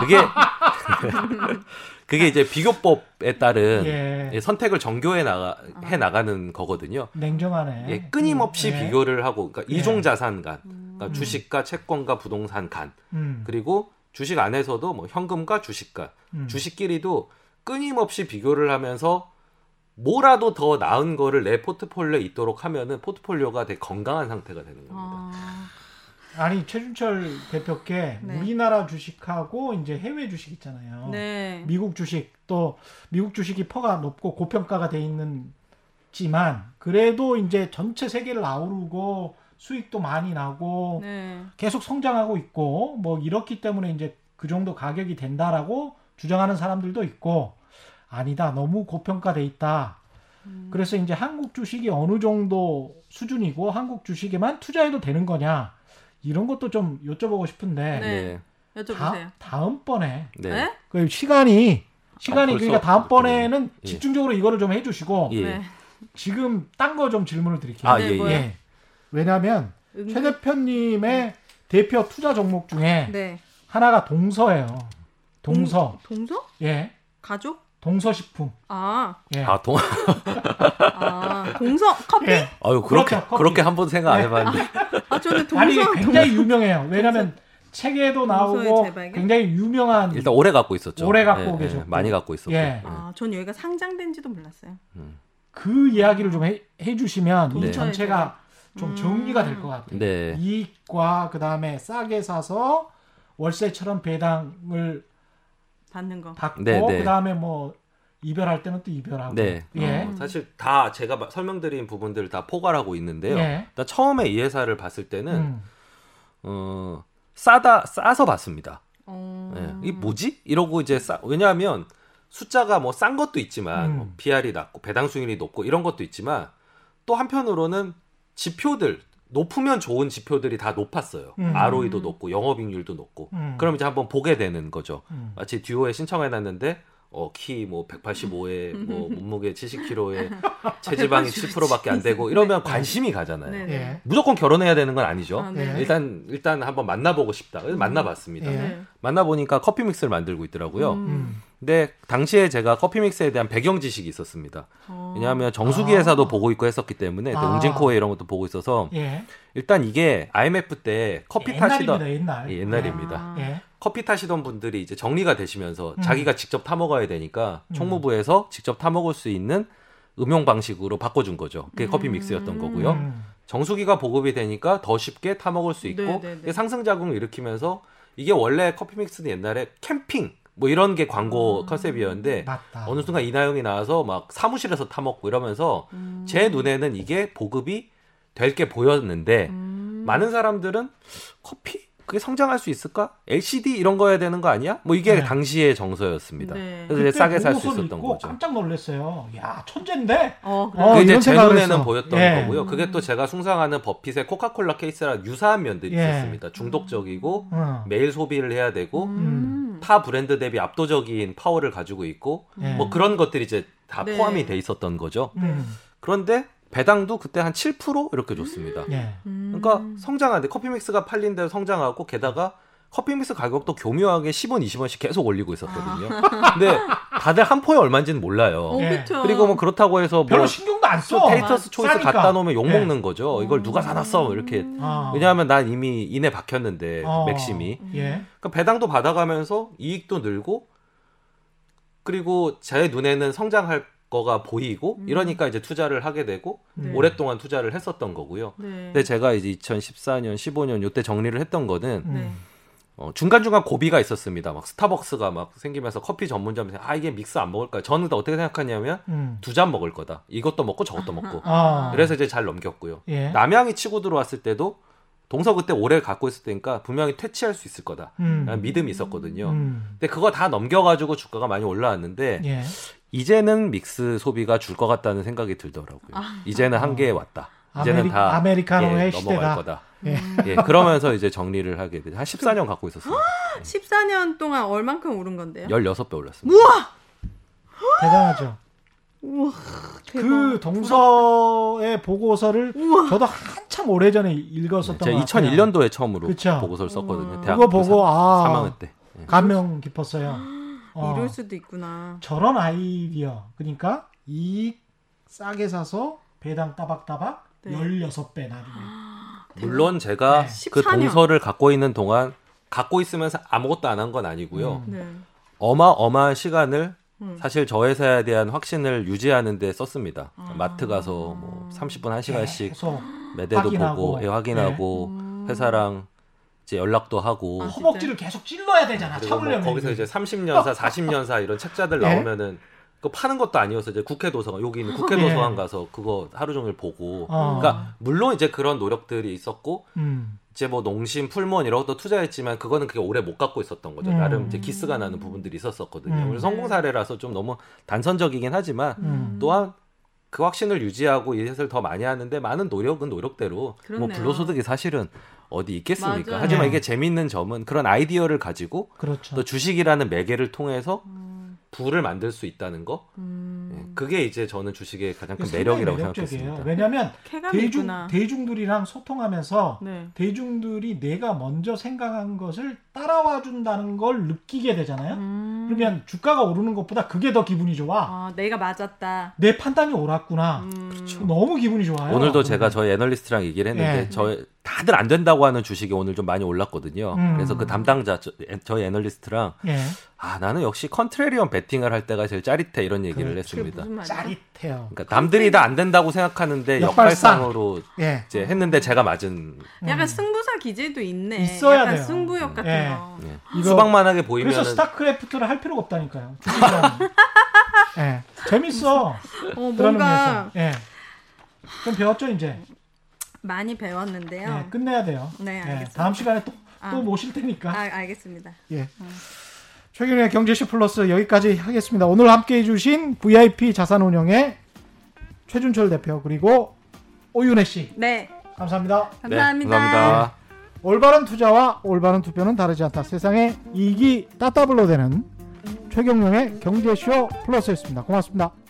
그게 그게 이제 비교법에 따른 예. 예, 선택을 정교해 나가 해 나가는 거거든요. 냉정하네. 예, 끊임없이 예. 비교를 하고, 그러니까 예. 이종 자산 간, 그러니까 음. 주식과 채권과 부동산 간, 음. 그리고 주식 안에서도 뭐 현금과 주식 간, 음. 주식끼리도 끊임없이 비교를 하면서 뭐라도 더 나은 거를 내 포트폴리오에 있도록 하면은 포트폴리오가 되게 건강한 상태가 되는 겁니다. 아... 아니 최준철 대표께 네. 우리나라 주식하고 이제 해외 주식 있잖아요. 네. 미국 주식 또 미국 주식이 퍼가 높고 고평가가 돼 있는지만 그래도 이제 전체 세계를 아우르고 수익도 많이 나고 네. 계속 성장하고 있고 뭐 이렇기 때문에 이제 그 정도 가격이 된다라고 주장하는 사람들도 있고 아니다 너무 고평가돼 있다. 음. 그래서 이제 한국 주식이 어느 정도 수준이고 한국 주식에만 투자해도 되는 거냐? 이런 것도 좀 여쭤보고 싶은데 네. 네. 여쭤보세요. 다음번에 네. 그 시간이 시간이 아, 그러니까 다음번에는 네. 집중적으로 이거를 좀 해주시고 예. 지금 딴 거 좀 질문을 드릴게요. 아, 네, 예, 예. 왜냐하면 음... 최 대표님의 음. 대표 투자 종목 중에 네. 하나가 동서예요. 동서. 동, 동서? 예. 가족? 동서식품. 아, 예. 아 동. 아, 동서 커피? 예. 아유 그렇게 그렇죠, 그렇게 한번 생각 안 해봤는데. 예. 아 저는 동서. 아니 굉장히 동서. 유명해요. 왜냐하면 책에도 나오고 굉장히 유명한. 일단 오래 갖고 있었죠. 오래 갖고 예, 계셨고 예, 많이 갖고 있었고. 예. 아, 전 여기가 상장된지도 몰랐어요. 음. 그 이야기를 좀 해, 해주시면 네. 이 전체가 음. 좀 정리가 될 것 같아요. 네. 이익과 그 다음에 싸게 사서 월세처럼 배당을 받는 거. 받고 네, 네. 그다음에 뭐 이별할 때는 또 이별하고. 네. 예. 어, 사실 다 제가 설명드린 부분들을 다 포괄하고 있는데요. 예. 일단 처음에 이 회사를 봤을 때는 음. 어, 싸다 싸서 봤습니다. 음. 예. 이 뭐지? 이러고 이제 싸 왜냐하면 숫자가 뭐 싼 것도 있지만 음. 뭐 피 알이 낮고 배당 수익률이 높고 이런 것도 있지만 또 한편으로는 지표들 높으면 좋은 지표들이 다 높았어요. 음. 알오이도 높고 영업익률도 높고. 음. 그럼 이제 한번 보게 되는 거죠. 음. 마치 듀오에 신청해놨는데 어, 키 뭐 백팔십오에 뭐 몸무게 칠십 킬로그램에 체지방이 칠 퍼센트밖에 안 되고 이러면 네. 관심이 가잖아요. 네. 네. 무조건 결혼해야 되는 건 아니죠. 아, 네. 일단 일단 한번 만나보고 싶다. 그래서 만나봤습니다. 네. 만나보니까 커피 믹스를 만들고 있더라고요. 음. 근데 당시에 제가 커피 믹스에 대한 배경 지식이 있었습니다. 어. 왜냐하면 정수기 회사도 아. 보고 있고 했었기 때문에 아. 웅진코웨이 이런 것도 보고 있어서 예. 일단 이게 아이엠에프 때 커피 예, 타시던 옛날입니다. 옛날. 예, 옛날입니다. 아. 예. 커피 타시던 분들이 이제 정리가 되시면서 음. 자기가 직접 타 먹어야 되니까 총무부에서 직접 타 먹을 수 있는 음용 방식으로 바꿔준 거죠. 그게 커피 믹스였던 거고요. 음. 정수기가 보급이 되니까 더 쉽게 타 먹을 수 있고 상승 작용을 일으키면서 이게 원래 커피 믹스는 옛날에 캠핑 뭐 이런 게 광고 음. 컨셉이었는데 맞다. 어느 순간 이나영이 나와서 막 사무실에서 타 먹고 이러면서 음. 제 눈에는 이게 보급이 될 게 보였는데 음. 많은 사람들은 커피? 그게 성장할 수 있을까? 엘씨디 이런 거 해야 되는 거 아니야? 뭐 이게 네. 당시의 정서였습니다. 네. 그래서 싸게 살 수 있었던 거죠. 깜짝 놀랐어요. 야 천재인데? 어, 그래. 어, 이제 제 눈에는 보였던 예. 거고요. 음. 그게 또 제가 숭상하는 버핏의 코카콜라 케이스랑 유사한 면들이 예. 있었습니다. 중독적이고 음. 매일 소비를 해야 되고 음. 타 브랜드 대비 압도적인 파워를 가지고 있고 음. 뭐 그런 것들이 이제 다 네. 포함이 돼 있었던 거죠. 네. 그런데 배당도 그때 한 칠 퍼센트 이렇게 줬습니다. 네. 그러니까 성장하는데 커피믹스가 팔린 대로 성장하고 게다가 커피믹스 가격도 교묘하게 십 원, 이십 원씩 계속 올리고 있었거든요. 아. 근데 다들 한 포에 얼마인지는 몰라요. 오, 네. 그리고 뭐 그렇다고 해서 뭐 별로 신경도 안 써. 테이터스 초이스 싸니까. 갖다 놓으면 욕먹는 네. 거죠. 이걸 누가 사놨어 이렇게. 아. 왜냐하면 난 이미 인에 박혔는데 아. 맥심이. 예. 그러니까 배당도 받아가면서 이익도 늘고 그리고 제 눈에는 성장할 거가 보이고 음. 이러니까 이제 투자를 하게 되고 네. 오랫동안 투자를 했었던 거고요. 네. 근데 제가 이제 이천십사 년, 십오 년 요때 정리를 했던 거는 네. 어, 중간중간 고비가 있었습니다. 막 스타벅스가 막 생기면서 커피 전문점에서 아 이게 믹스 안 먹을까? 저는 어떻게 생각하냐면 음. 두 잔 먹을 거다. 이것도 먹고 저것도 먹고. 아. 그래서 이제 잘 넘겼고요. 예. 남양이 치고 들어왔을 때도 동서 그때 오래 갖고 있을 때니까 분명히 퇴치할 수 있을 거다. 음. 믿음이 있었거든요. 음. 근데 그거 다 넘겨가지고 주가가 많이 올라왔는데 예. 이제는 믹스 소비가 줄 것 같다는 생각이 들더라고요. 아. 이제는 한계에 왔다. 이제는 아메리, 다 아메리카노의 예, 넘어갈 거다. 예. 예, 그러면서 이제 정리를 하게 돼요. 한 십사 년 갖고 있었어요. 예. 십사 년 동안 얼만큼 오른 건데요? 열여섯 배 올랐습니다. 우와! 대단하죠. 우와, 대박. 그 동서의 보고서를 우와. 저도 한참 오래전에 읽었었던 네, 것 같아요. 이천일 년도에 처음으로 그쵸? 보고서를 썼거든요. 그거 보고 아, 사망할 때. 예. 감명 깊었어요. 어, 이럴 수도 있구나. 저런 아이디어. 그러니까 이익 싸게 사서 배당 따박따박 네. 열여섯 배 나중에. 물론 제가 네. 그 동서를 갖고 있는 동안 갖고 있으면서 아무것도 안 한 건 아니고요. 음, 네. 어마어마한 시간을 음. 사실 저 회사에 대한 확신을 유지하는 데 썼습니다. 아. 마트 가서 뭐 삼십 분, 한 시간씩 네, 매대도 확인하고. 보고 예, 확인하고 네. 회사랑 이제 연락도 하고 아, 허벅지를 계속 찔러야 되잖아. 참으려면 뭐 거기서 이제 삼십 년사, 사십 년사 이런 책자들 네? 나오면은 그 파는 것도 아니어서 이제 국회 도서관 여기 있는 국회 도서관 네. 가서 그거 하루 종일 보고 어. 그러니까 물론 이제 그런 노력들이 있었고 음. 이제 뭐 농심, 풀몬 이런 것도 투자했지만 그거는 그게 오래 못 갖고 있었던 거죠. 음. 나름 이제 기스가 나는 부분들이 있었었거든요. 음. 그래서 성공 사례라서 좀 너무 단선적이긴 하지만 음. 또한 그 확신을 유지하고 이것을 더 많이 하는데 많은 노력은 노력대로 그렇네요. 뭐 불로소득이 사실은 어디 있겠습니까? 맞아요. 하지만 이게 재밌는 점은 그런 아이디어를 가지고 그렇죠. 또 주식이라는 매개를 통해서 음. 부를 만들 수 있다는 거, 음... 그게 이제 저는 주식의 가장 큰 매력이라고 생각했습니다. 왜냐하면 대중, 대중들이랑 소통하면서 네. 대중들이 내가 먼저 생각한 것을 따라와 준다는 걸 느끼게 되잖아요. 음... 그러면 주가가 오르는 것보다 그게 더 기분이 좋아. 아, 내가 맞았다. 내 판단이 옳았구나. 음... 그렇죠. 너무 기분이 좋아요. 오늘도 그러면. 제가 저희 애널리스트랑 얘기를 했는데 네. 저 다들 안 된다고 하는 주식이 오늘 좀 많이 올랐거든요. 음. 그래서 그 담당자 저, 저희 애널리스트랑 예. 아 나는 역시 컨트레리언 배팅을 할 때가 제일 짜릿해 이런 얘기를 그, 했습니다. 짜릿해요. 그러니까 남들이 다 안 된다고 생각하는데 역발상. 역발상으로 예. 이제 했는데 제가 맞은. 약간 음. 승부사 기질도 있네. 있어야 약간 돼요. 승부욕 같은 예. 거. 예. 이거, 수박만하게 보이면. 그래서 스타크래프트를 할 필요가 없다니까요. 예. 재밌어. 어, 뭔가. 예. 좀 배웠죠 이제. 많이 배웠는데요. 네, 끝내야 돼요. 네, 알겠습니다. 네, 다음 시간에 또, 아, 또 모실 테니까. 아, 알겠습니다. 예. 음. 최경영의 경제쇼 플러스 여기까지 하겠습니다. 오늘 함께해 주신 브이아이피 자산운용의 최준철 대표 그리고 오윤혜 씨. 네. 감사합니다. 감사합니다. 네, 감사합니다. 올바른 투자와 올바른 투표는 다르지 않다. 세상에 이익이 따따블로 되는 최경영의 경제쇼 플러스였습니다. 고맙습니다.